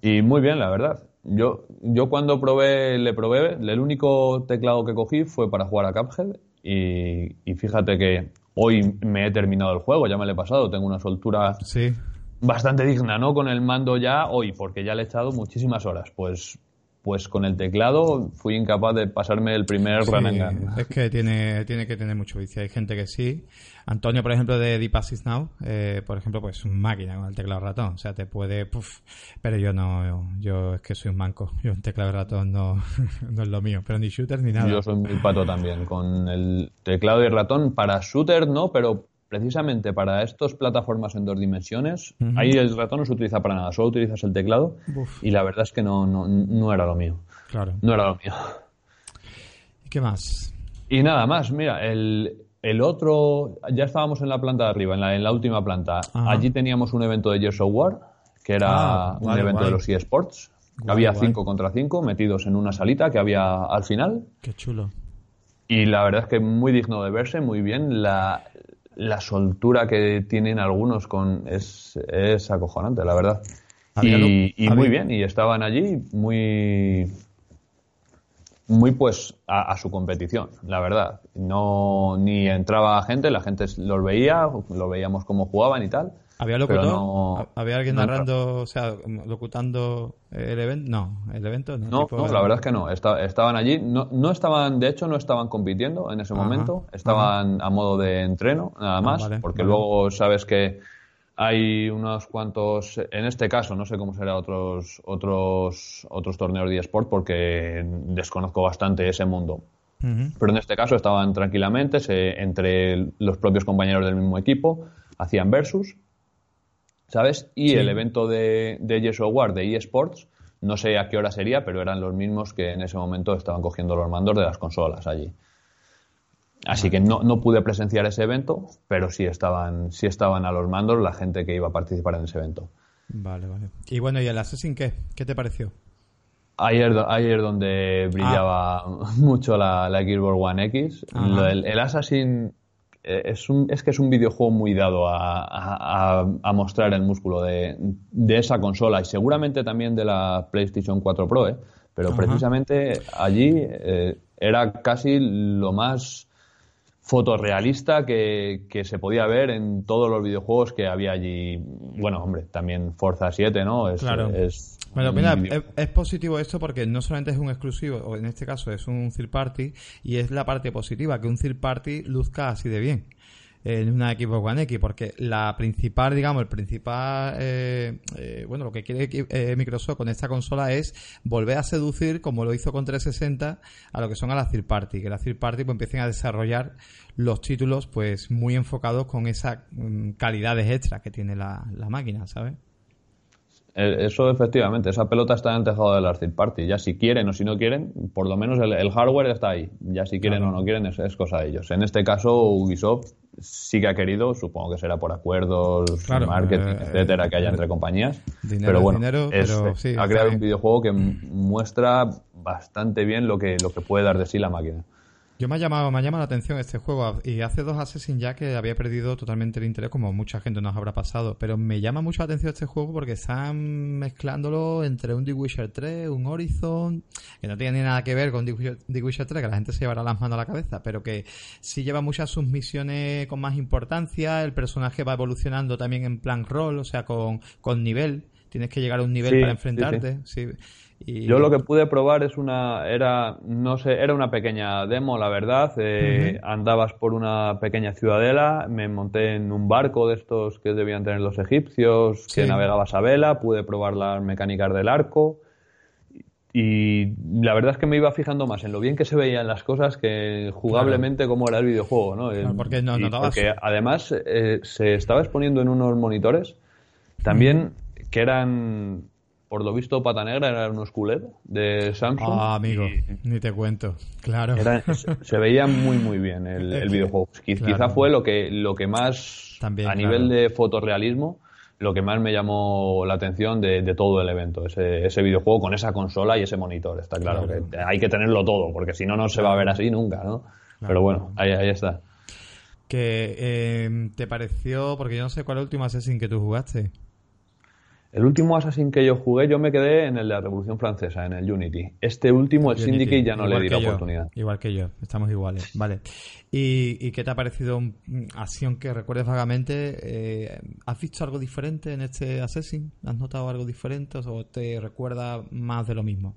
Y muy bien, la verdad. Yo cuando le probé, el único teclado que cogí fue para jugar a Cuphead. Y fíjate que hoy me he terminado el juego, ya me lo he pasado, tengo una soltura bastante digna, ¿no? Con el mando ya hoy, porque ya le he echado muchísimas horas. Pues con el teclado fui incapaz de pasarme el primer run and gun. Es que tiene que tener mucho vicio, hay gente que sí. Antonio, por ejemplo, de Deep Assist Now, por ejemplo, pues máquina con el teclado ratón, o sea, te puede... Pero yo no, yo es que soy un manco, yo un teclado ratón no es lo mío, pero ni shooter ni nada. Yo soy muy pato también, con el teclado y ratón, para shooter no, pero... Precisamente para estas plataformas en 2 dimensiones, ahí el ratón no se utiliza para nada, solo utilizas el teclado. Y la verdad es que no era lo mío. Claro. No era lo mío. ¿Y qué más? Y nada más, mira, el El otro, ya estábamos en la planta de arriba, en la última planta. Ajá. Allí teníamos un evento de Gears of War, que era un evento de los eSports. Había 5 contra 5 metidos en una salita que había al final. Qué chulo. Y la verdad es que muy digno de verse, muy bien. La soltura que tienen algunos es acojonante, la verdad. Y muy bien, y estaban allí muy pues a su competición, la verdad. No, ni entraba gente, la gente los veía, lo veíamos cómo jugaban y tal. ¿Había locutor? ¿Había alguien narrando, o sea, locutando el evento? No, el evento no, la verdad es que no. Estaban allí, no estaban, de hecho, no estaban compitiendo en ese momento. Estaban a modo de entreno, nada más, porque luego sabes que hay unos cuantos, en este caso, no sé cómo será otros torneos de eSport, porque desconozco bastante ese mundo. Uh-huh. Pero en este caso estaban tranquilamente, entre los propios compañeros del mismo equipo, hacían versus. ¿Sabes? Y el evento de Gears of War de eSports, no sé a qué hora sería, pero eran los mismos que en ese momento estaban cogiendo los mandos de las consolas allí. Así que no pude presenciar ese evento, pero sí estaban a los mandos la gente que iba a participar en ese evento. Vale. Y bueno, ¿y el Assassin qué? ¿Qué te pareció? Ayer donde brillaba mucho la Xbox One X. El Assassin... Es que es un videojuego muy dado a mostrar el músculo de esa consola y seguramente también de la PlayStation 4 Pro, pero precisamente allí era casi lo más fotorrealista que se podía ver en todos los videojuegos que había allí. Bueno, hombre, también Forza 7, ¿no? Bueno, mira, es positivo esto porque no solamente es un exclusivo, o en este caso es un third party, y es la parte positiva, que un third party luzca así de bien en una Xbox One X, porque el principal, lo que quiere Microsoft con esta consola es volver a seducir, como lo hizo con 360, a lo que son a las third party, que las third party pues empiecen a desarrollar los títulos pues muy enfocados con esas calidades extras que tiene la máquina, ¿sabes? Eso efectivamente, esa pelota está en el tejado de las third party, ya si quieren o si no quieren, por lo menos el hardware está ahí, ya si quieren o no quieren es cosa de ellos. En este caso Ubisoft sí que ha querido, supongo que será por acuerdos, marketing, etcétera, que haya entre compañías, pero ha creado un videojuego que muestra bastante bien lo que puede dar de sí la máquina. Me ha llamado la atención este juego, y hace 2 Assassin's ya que había perdido totalmente el interés, como mucha gente nos habrá pasado, pero me llama mucho la atención este juego porque están mezclándolo entre un The Witcher 3, un Horizon, que no tiene nada que ver con The Witcher 3, que la gente se llevará las manos a la cabeza, pero que sí lleva muchas sus misiones con más importancia, el personaje va evolucionando también en plan rol, o sea, con nivel, tienes que llegar a un nivel para enfrentarte, sí. Y... Yo lo que pude probar era una pequeña demo, la verdad. Andabas por una pequeña ciudadela, me monté en un barco de estos que debían tener los egipcios, que navegabas a vela, pude probar las mecánicas del arco y la verdad es que me iba fijando más en lo bien que se veían las cosas que jugablemente cómo era el videojuego, ¿no? Claro, porque además se estaba exponiendo en unos monitores también que eran... Por lo visto, pata negra, eran unos QLED de Samsung. Ah, amigo, ni te cuento. Claro. Se veía muy, muy bien el videojuego. Quizá fue lo que más, también, a nivel de fotorrealismo, lo que más me llamó la atención de todo el evento. Ese videojuego con esa consola y ese monitor. Está claro que hay que tenerlo todo, porque si no, no se va a ver así nunca, ¿no? Claro. Pero bueno, ahí está. ¿Qué te pareció? Porque yo no sé cuál es el último Assassin que tú jugaste. El último Assassin que yo jugué, yo me quedé en el de la Revolución Francesa, en el Unity. Este último, el Syndicate, ya no le di la oportunidad. Igual que yo, estamos iguales. Vale. ¿Y qué te ha parecido acción que recuerdes vagamente? ¿Has visto algo diferente en este Assassin? ¿Has notado algo diferente o te recuerda más de lo mismo?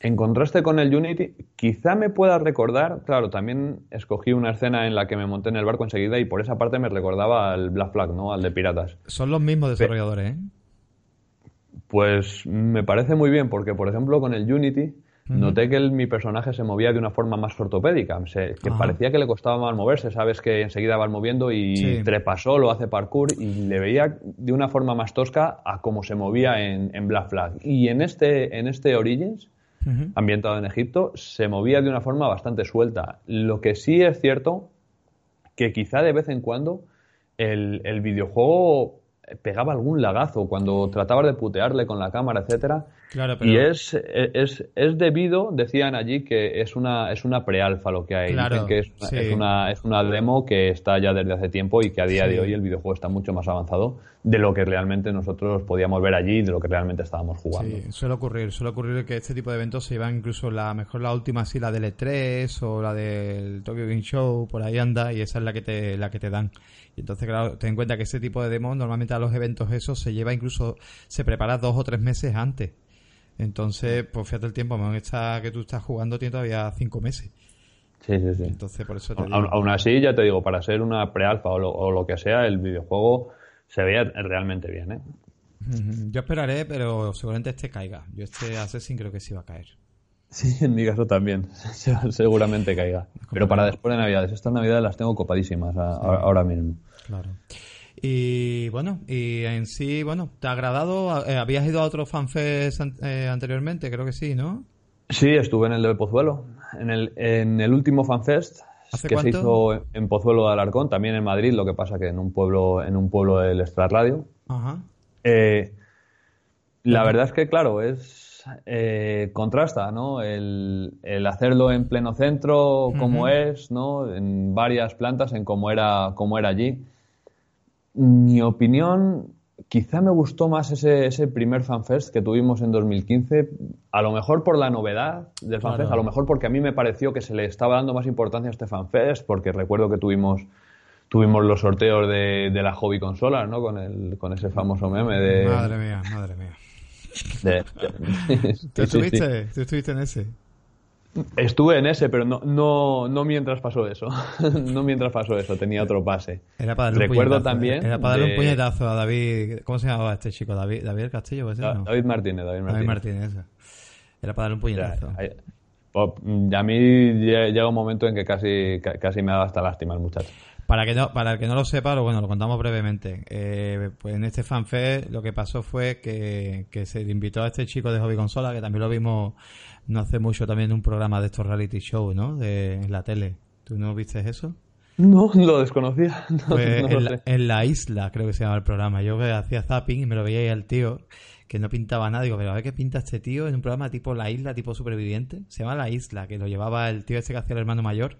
En contraste con el Unity, quizá me pueda recordar... Claro, también escogí una escena en la que me monté en el barco enseguida y por esa parte me recordaba al Black Flag, ¿no? Al de Piratas. Son los mismos desarrolladores, ¿eh? Pues me parece muy bien porque, por ejemplo, con el Unity noté que mi personaje se movía de una forma más ortopédica, que parecía que le costaba más moverse, sabes que enseguida vas moviendo y trepa solo, hace parkour y le veía de una forma más tosca a cómo se movía en Black Flag. Y en este Origins, ambientado en Egipto, se movía de una forma bastante suelta. Lo que sí es cierto que quizá de vez en cuando el videojuego pegaba algún lagazo cuando tratabas de putearle con la cámara, etcétera. Claro, pero... Y es debido, decían allí, que es una prealfa lo que hay. Claro, dicen que es una demo que está ya desde hace tiempo y que a día de hoy el videojuego está mucho más avanzado de lo que realmente nosotros podíamos ver allí y de lo que realmente estábamos jugando. Sí, suele ocurrir que este tipo de eventos se llevan incluso la última, sí, la del E3 o la del Tokyo Game Show, por ahí anda, y esa es la que te dan. Y entonces, claro, ten en cuenta que ese tipo de demos normalmente a los eventos esos se lleva, incluso se prepara 2 o 3 meses antes. Entonces, pues fíjate el tiempo, man, esta que tú estás jugando tiene todavía 5 meses. Sí, sí, sí. Entonces, por eso te digo. Aún así, ya te digo, para ser una prealfa o lo que sea, el videojuego se veía realmente bien, ¿eh? Yo esperaré, pero seguramente este caiga. Yo este Assassin creo que sí va a caer. Sí, en mi caso también. Seguramente caiga. Pero para después de Navidades. Estas Navidades las tengo copadísimas ahora mismo. Claro. Y bueno, y en sí, bueno, ¿te ha agradado? ¿Habías ido a otro FanFest anteriormente? Creo que sí, ¿no? Sí, estuve en el de Pozuelo. En el último FanFest que ¿cuánto? Se hizo en Pozuelo de Alarcón, también en Madrid, lo que pasa que en un pueblo del extrarradio. Ajá. La verdad es que, claro, contrasta, ¿no? El hacerlo en pleno centro, como uh-huh. es, ¿no? En varias plantas, en cómo era allí. Mi opinión, quizá me gustó más ese primer FanFest que tuvimos en 2015, a lo mejor por la novedad del FanFest, claro. A lo mejor porque a mí me pareció que se le estaba dando más importancia a este FanFest, porque recuerdo que tuvimos los sorteos de la hobby consola, ¿no? Con ese famoso meme de... Madre mía. ¿Tú estuviste en ese? Estuve en ese, pero no mientras pasó eso. No mientras pasó eso, tenía otro pase. Era para darle un puñetazo a David. ¿Cómo se llamaba este chico? David Castillo, ¿no? David Martínez. Era para darle un puñetazo. A mí llega un momento en que casi me da hasta lástima el muchacho. Para el que no lo sepa, lo contamos brevemente. Pues en este FanFest lo que pasó fue que se invitó a este chico de Hobby Consola, que también lo vimos no hace mucho también en un programa de estos reality show, ¿no? En la tele. ¿Tú no viste eso? No, lo desconocía. En La Isla, creo que se llama el programa. Yo hacía zapping y me lo veía ahí al tío, que no pintaba nada. Digo, pero a ver qué pinta este tío en un programa tipo La Isla, tipo Superviviente. Se llama La Isla, que lo llevaba el tío este que hacía el hermano mayor.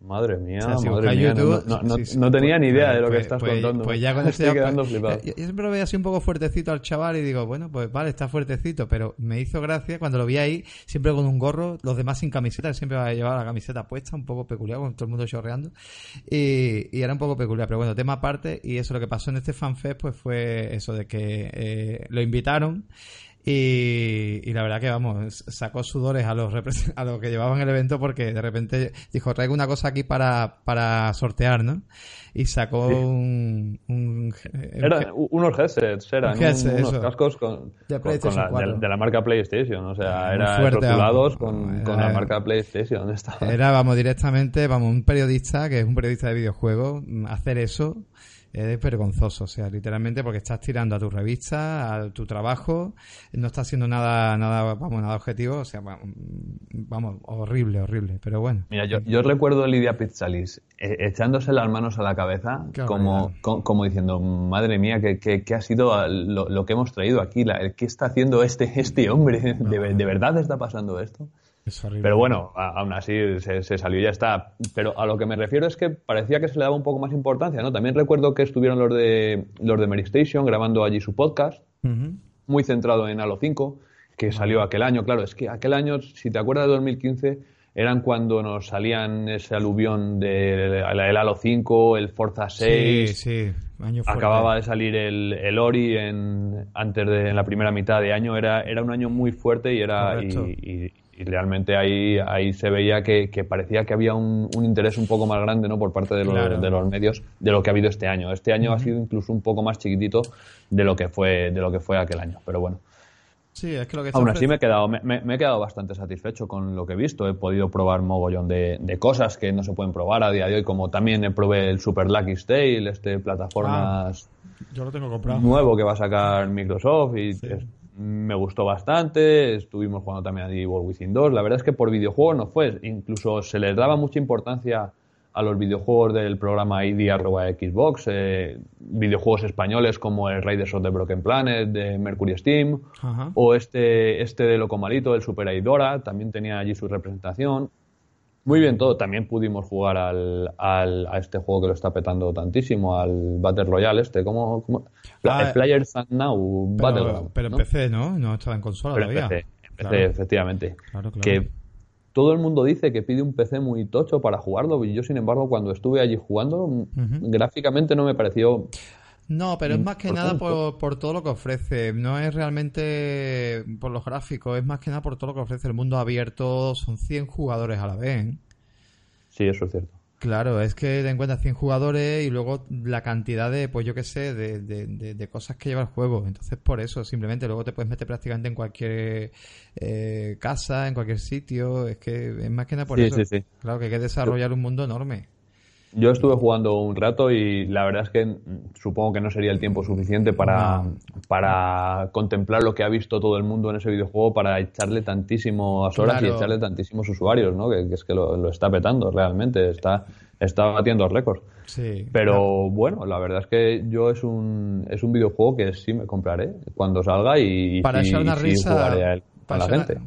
Madre mía, o sea, si madre mía. YouTube, sí, no tenía ni idea de lo que estás contando. Pues ya cuando estoy quedando flipado. Yo siempre lo veía así un poco fuertecito al chaval y digo, bueno, pues vale, está fuertecito, pero me hizo gracia cuando lo vi ahí, siempre con un gorro, los demás sin camiseta, que siempre llevaba la camiseta puesta, un poco peculiar, con todo el mundo chorreando, y era un poco peculiar, pero bueno, tema aparte, y eso lo que pasó en este FanFest, pues fue eso de que lo invitaron. Y la verdad que, vamos, sacó sudores a los que llevaban el evento, porque de repente dijo, traigo una cosa aquí para sortear, ¿no? Y sacó sí. Unos headsets, unos cascos de la marca PlayStation, o sea, eran rotulados con la marca PlayStation. Era, directamente, un periodista, que es un periodista de videojuegos, hacer eso. Es vergonzoso, o sea, literalmente, porque estás tirando a tu revista, a tu trabajo, no estás haciendo nada objetivo, o sea, vamos, horrible, pero bueno. Mira, yo recuerdo a Lidia Pizzali echándose las manos a la cabeza, como diciendo, madre mía, ¿qué ha sido lo que hemos traído aquí? ¿Qué está haciendo este hombre? ¿De verdad está pasando esto? Pero bueno, aún así se salió y ya está. Pero a lo que me refiero es que parecía que se le daba un poco más importancia, ¿no? También recuerdo que estuvieron los de Mary Station grabando allí su podcast, uh-huh. muy centrado en Halo 5, que salió aquel año. Claro, es que aquel año, si te acuerdas de 2015, eran cuando nos salían ese aluvión del Halo 5, el Forza 6. Sí, sí. Acababa de salir el Ori en la primera mitad de año. Era un año muy fuerte y realmente ahí se veía que parecía que había un interés un poco más grande, ¿no? Por parte de los medios, de lo que ha habido este año. Este año uh-huh. ha sido incluso un poco más chiquitito de lo que fue aquel año, pero bueno. Sí, es que lo que aún así me he quedado bastante satisfecho con lo que he visto. He podido probar mogollón de cosas que no se pueden probar a día de hoy, como también probé el Super Lucky's Tale, plataformas yo lo tengo comprado. Nuevo que va a sacar Microsoft y sí. Me gustó bastante, estuvimos jugando también a Evil Within 2, la verdad es que por videojuego no fue, incluso se les daba mucha importancia a los videojuegos del programa ID@Xbox, videojuegos españoles como el Raiders of the Broken Planet de Mercury Steam, ajá, o este de Locomalito, el Super Aidora, también tenía allí su representación. Muy bien todo. También pudimos jugar a este juego que lo está petando tantísimo, al Battle Royale este, como el Players and Now Battleground. Pero en ¿no? PC, ¿no? No estaba en consola pero todavía. En PC, claro, efectivamente. Claro. Que todo el mundo dice que pide un PC muy tocho para jugarlo, y yo, sin embargo, cuando estuve allí jugando, gráficamente no me pareció... No, pero es más que nada por todo lo que ofrece. No es realmente por los gráficos, es más que nada por todo lo que ofrece. El mundo abierto, son 100 jugadores a la vez, ¿eh? Sí, eso es cierto. Claro, es que te encuentras 100 jugadores y luego la cantidad de, pues yo qué sé, de cosas que lleva el juego. Entonces, por eso, simplemente luego te puedes meter prácticamente en cualquier casa, en cualquier sitio. Es que es más que nada por eso. Sí. Claro, que hay que desarrollar un mundo enorme. Yo estuve jugando un rato y la verdad es que supongo que no sería el tiempo suficiente para contemplar lo que ha visto todo el mundo en ese videojuego, para echarle tantísimas horas, claro, y echarle tantísimos usuarios, ¿no? Que es que lo está petando realmente, está batiendo récords. Sí, pero claro, bueno, la verdad es que yo es un videojuego que sí me compraré cuando salga y para echar una risa jugaré a él. Para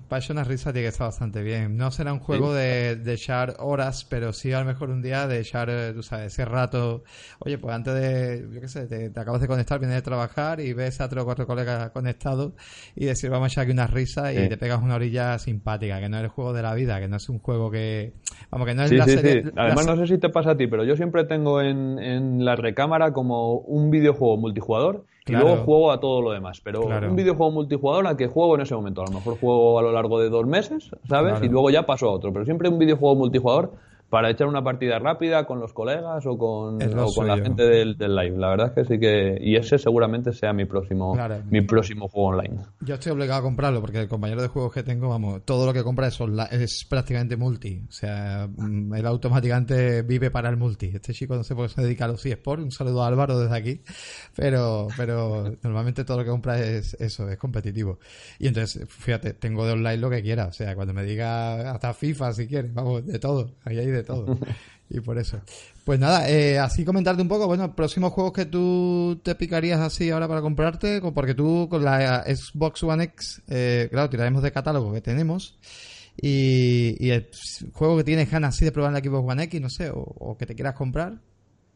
echar una risa tiene que estar bastante bien. No será un juego de echar horas, pero sí a lo mejor un día de echar, tú sabes, ese rato. Oye, pues antes de, yo qué sé, te acabas de conectar, vienes de trabajar y ves a 3 o 4 colegas conectados y decir, vamos a echar aquí una risa, y te pegas una orilla simpática, que no es el juego de la vida, que no es un juego que... Vamos, que no es la serie... Sí. Además, no sé si te pasa a ti, pero yo siempre tengo en la recámara como un videojuego multijugador. Claro. Y luego juego a todo lo demás, pero claro, un videojuego multijugador al que juego en ese momento. A lo mejor juego a lo largo de 2 meses, ¿sabes? Claro. Y luego ya paso a otro, pero siempre un videojuego multijugador para echar una partida rápida con los colegas o con la gente del live. La verdad es que sí que... Y ese seguramente sea mi próximo juego online. Yo estoy obligado a comprarlo porque el compañero de juegos que tengo, vamos, todo lo que compra es prácticamente multi. O sea, él automáticamente vive para el multi. Este chico no sé por qué se dedica a los eSports. Un saludo a Álvaro desde aquí. Pero normalmente todo lo que compra es eso, es competitivo. Y entonces, fíjate, tengo de online lo que quiera. O sea, cuando me diga hasta FIFA si quieres, vamos, de todo. Ahí hay de todo. Y por eso, pues nada, así comentarte un poco, bueno, próximos juegos que tú te picarías así ahora para comprarte, porque tú con la Xbox One X, claro, tiraremos de catálogo que tenemos y el juego que tienes ganas así de probar en la Xbox One X, no sé, o que te quieras comprar.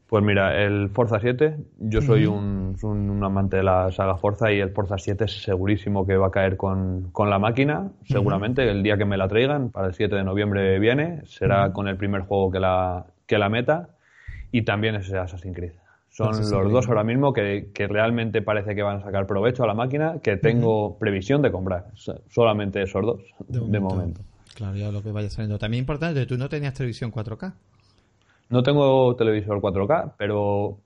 Pues mira, el Forza 7, yo soy un amante de la saga Forza y el Forza 7 es segurísimo que va a caer con la máquina, seguramente, el día que me la traigan, para el 7 de noviembre viene, será con el primer juego que la meta, y también ese Assassin's Creed. Son los dos ahora mismo que realmente parece que van a sacar provecho a la máquina, que tengo previsión de comprar, solamente esos dos, de momento. Claro, ya lo que vaya saliendo. También importante, tú no tenías televisión 4K. No tengo televisor 4K, pero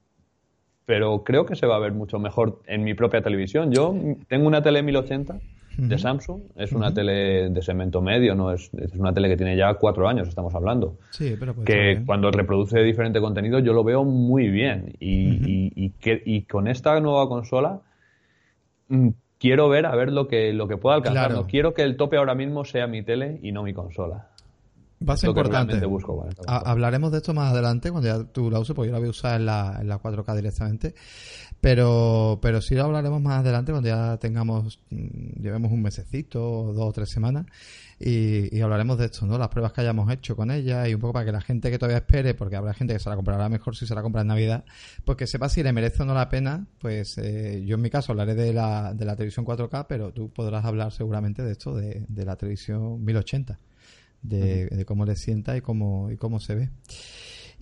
creo que se va a ver mucho mejor en mi propia televisión. Yo tengo una tele 1080 de Samsung, es una tele de segmento medio, no es una tele que tiene ya 4 años, estamos hablando. Sí, pero puede ser, ¿eh? Cuando reproduce diferente contenido yo lo veo muy bien y con esta nueva consola quiero ver a ver lo que pueda alcanzar. Claro. No quiero que el tope ahora mismo sea mi tele y no mi consola. Va a ser importante. Busco, vale, hablaremos de esto más adelante cuando ya tú la uses, porque yo la voy a usar en la 4K directamente, pero sí lo hablaremos más adelante cuando ya llevemos un mesecito, 2 o 3 semanas y hablaremos de esto, ¿no? Las pruebas que hayamos hecho con ella y un poco para que la gente que todavía espere, porque habrá gente que se la comprará mejor si se la compra en Navidad, pues que sepa si le merece o no la pena. Pues yo en mi caso hablaré de la televisión 4K, pero tú podrás hablar seguramente de esto, de la televisión 1080. De cómo le sienta y cómo se ve.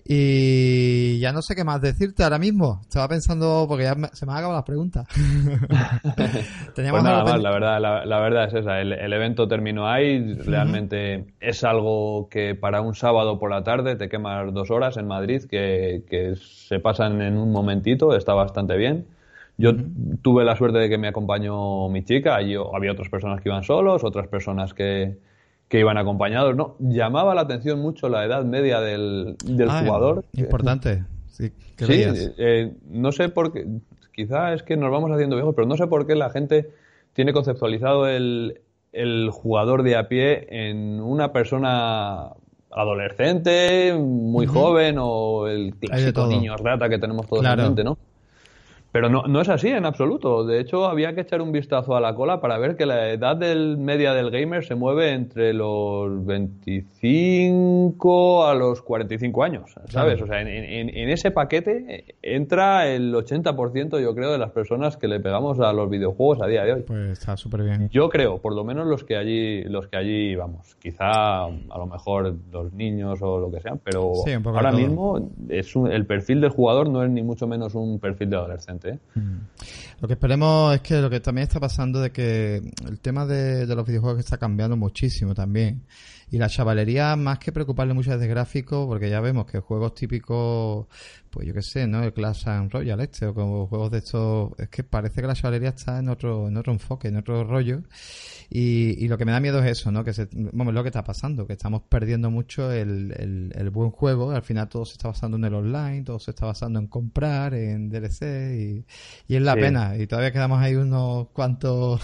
Y ya no sé qué más decirte ahora mismo. Estaba pensando, porque ya se me han acabado las preguntas. Teníamos pues nada más, la verdad es esa. El evento terminó ahí. Realmente es algo que para un sábado por la tarde te quemas 2 horas en Madrid que se pasan en un momentito. Está bastante bien. Yo tuve la suerte de que me acompañó mi chica. Había otras personas que iban solos, otras personas que iban acompañados, ¿no? Llamaba la atención mucho la edad media del jugador. Importante. Sí, no sé por qué, quizá es que nos vamos haciendo viejos, pero no sé por qué la gente tiene conceptualizado el jugador de a pie en una persona adolescente, muy joven o el típico niño rata que tenemos todos en mente, ¿no? Pero no es así en absoluto. De hecho, había que echar un vistazo a la cola para ver que la edad media del gamer se mueve entre los 25 a los 45 años, ¿sabes? Claro. O sea, en ese paquete entra el 80%, yo creo, de las personas que le pegamos a los videojuegos a día de hoy. Pues está súper bien. Yo creo, por lo menos los que allí vamos. Quizá, a lo mejor, los niños o lo que sean, pero sí, ahora mismo el perfil del jugador no es ni mucho menos un perfil de adolescente. Lo que esperemos es que lo que también está pasando de que el tema de los videojuegos está cambiando muchísimo también, y la chavalería, más que preocuparle muchas veces gráficos, porque ya vemos que juegos típicos, pues yo qué sé, ¿no? El Clash Royale o como juegos de estos, es que parece que la chavalería está en otro enfoque, en otro rollo, y lo que me da miedo es eso, ¿no? Que lo que está pasando, que estamos perdiendo mucho el buen juego. Al final todo se está basando en el online, todo se está basando en comprar, en DLC, y es la pena, y todavía quedamos ahí unos cuantos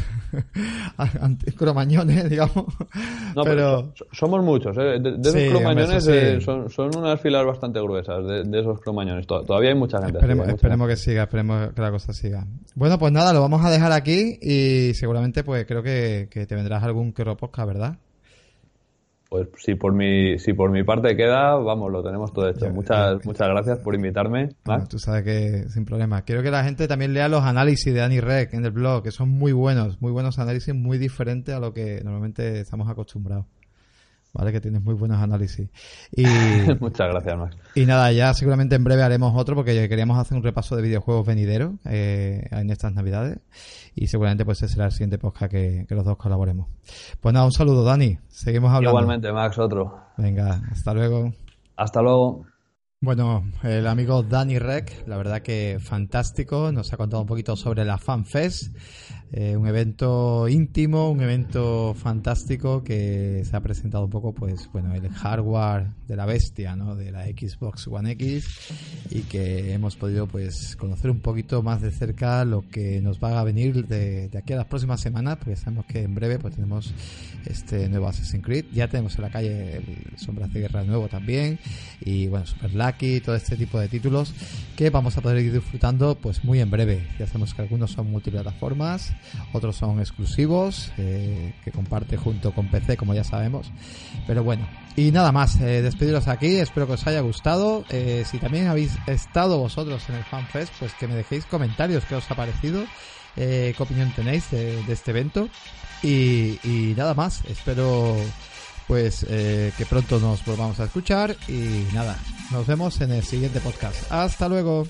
cromañones, digamos. No, pero somos muchos, ¿eh? De esos cromañones, hombre, son unas filas bastante gruesas de esos cromañones. Todavía hay mucha gente. Esperemos que siga, esperemos que la cosa siga. Bueno, pues nada, lo vamos a dejar aquí, y seguramente pues creo que te vendrás algún que otro podcast, ¿verdad? Pues si por mi parte queda, vamos, lo tenemos todo hecho. Muchas gracias por invitarme, Max. Bueno, tú sabes que sin problema. Quiero que la gente también lea los análisis de Dani Rec en el blog, que son muy buenos análisis, muy diferentes a lo que normalmente estamos acostumbrados. Vale, que tienes muy buenos análisis. Y muchas gracias, Max. Y nada, ya seguramente en breve haremos otro, porque queríamos hacer un repaso de videojuegos venideros en estas Navidades, y seguramente pues ese será el siguiente podcast que los dos colaboremos. Pues nada, un saludo, Dani. Seguimos hablando. Igualmente, Max, otro. Venga, hasta luego. Hasta luego. Bueno, el amigo Dani Rec, la verdad que fantástico, nos ha contado un poquito sobre la FanFest, un evento íntimo, un evento fantástico que se ha presentado un poco, pues bueno, el hardware de la bestia, ¿no? De la Xbox One X, y que hemos podido pues conocer un poquito más de cerca lo que nos va a venir de aquí a las próximas semanas, porque sabemos que en breve pues tenemos este nuevo Assassin's Creed, ya tenemos en la calle el Sombras de Guerra nuevo también, y bueno, Super Live aquí, todo este tipo de títulos que vamos a poder ir disfrutando pues muy en breve. Ya sabemos que algunos son multiplataformas, otros son exclusivos que comparte junto con PC, como ya sabemos, pero bueno, y nada más, despediros aquí, espero que os haya gustado. Si también habéis estado vosotros en el FanFest, pues que me dejéis comentarios, qué os ha parecido, qué opinión tenéis de este evento, y nada más, espero pues que pronto nos volvamos a escuchar, y nada, nos vemos en el siguiente podcast. Hasta luego.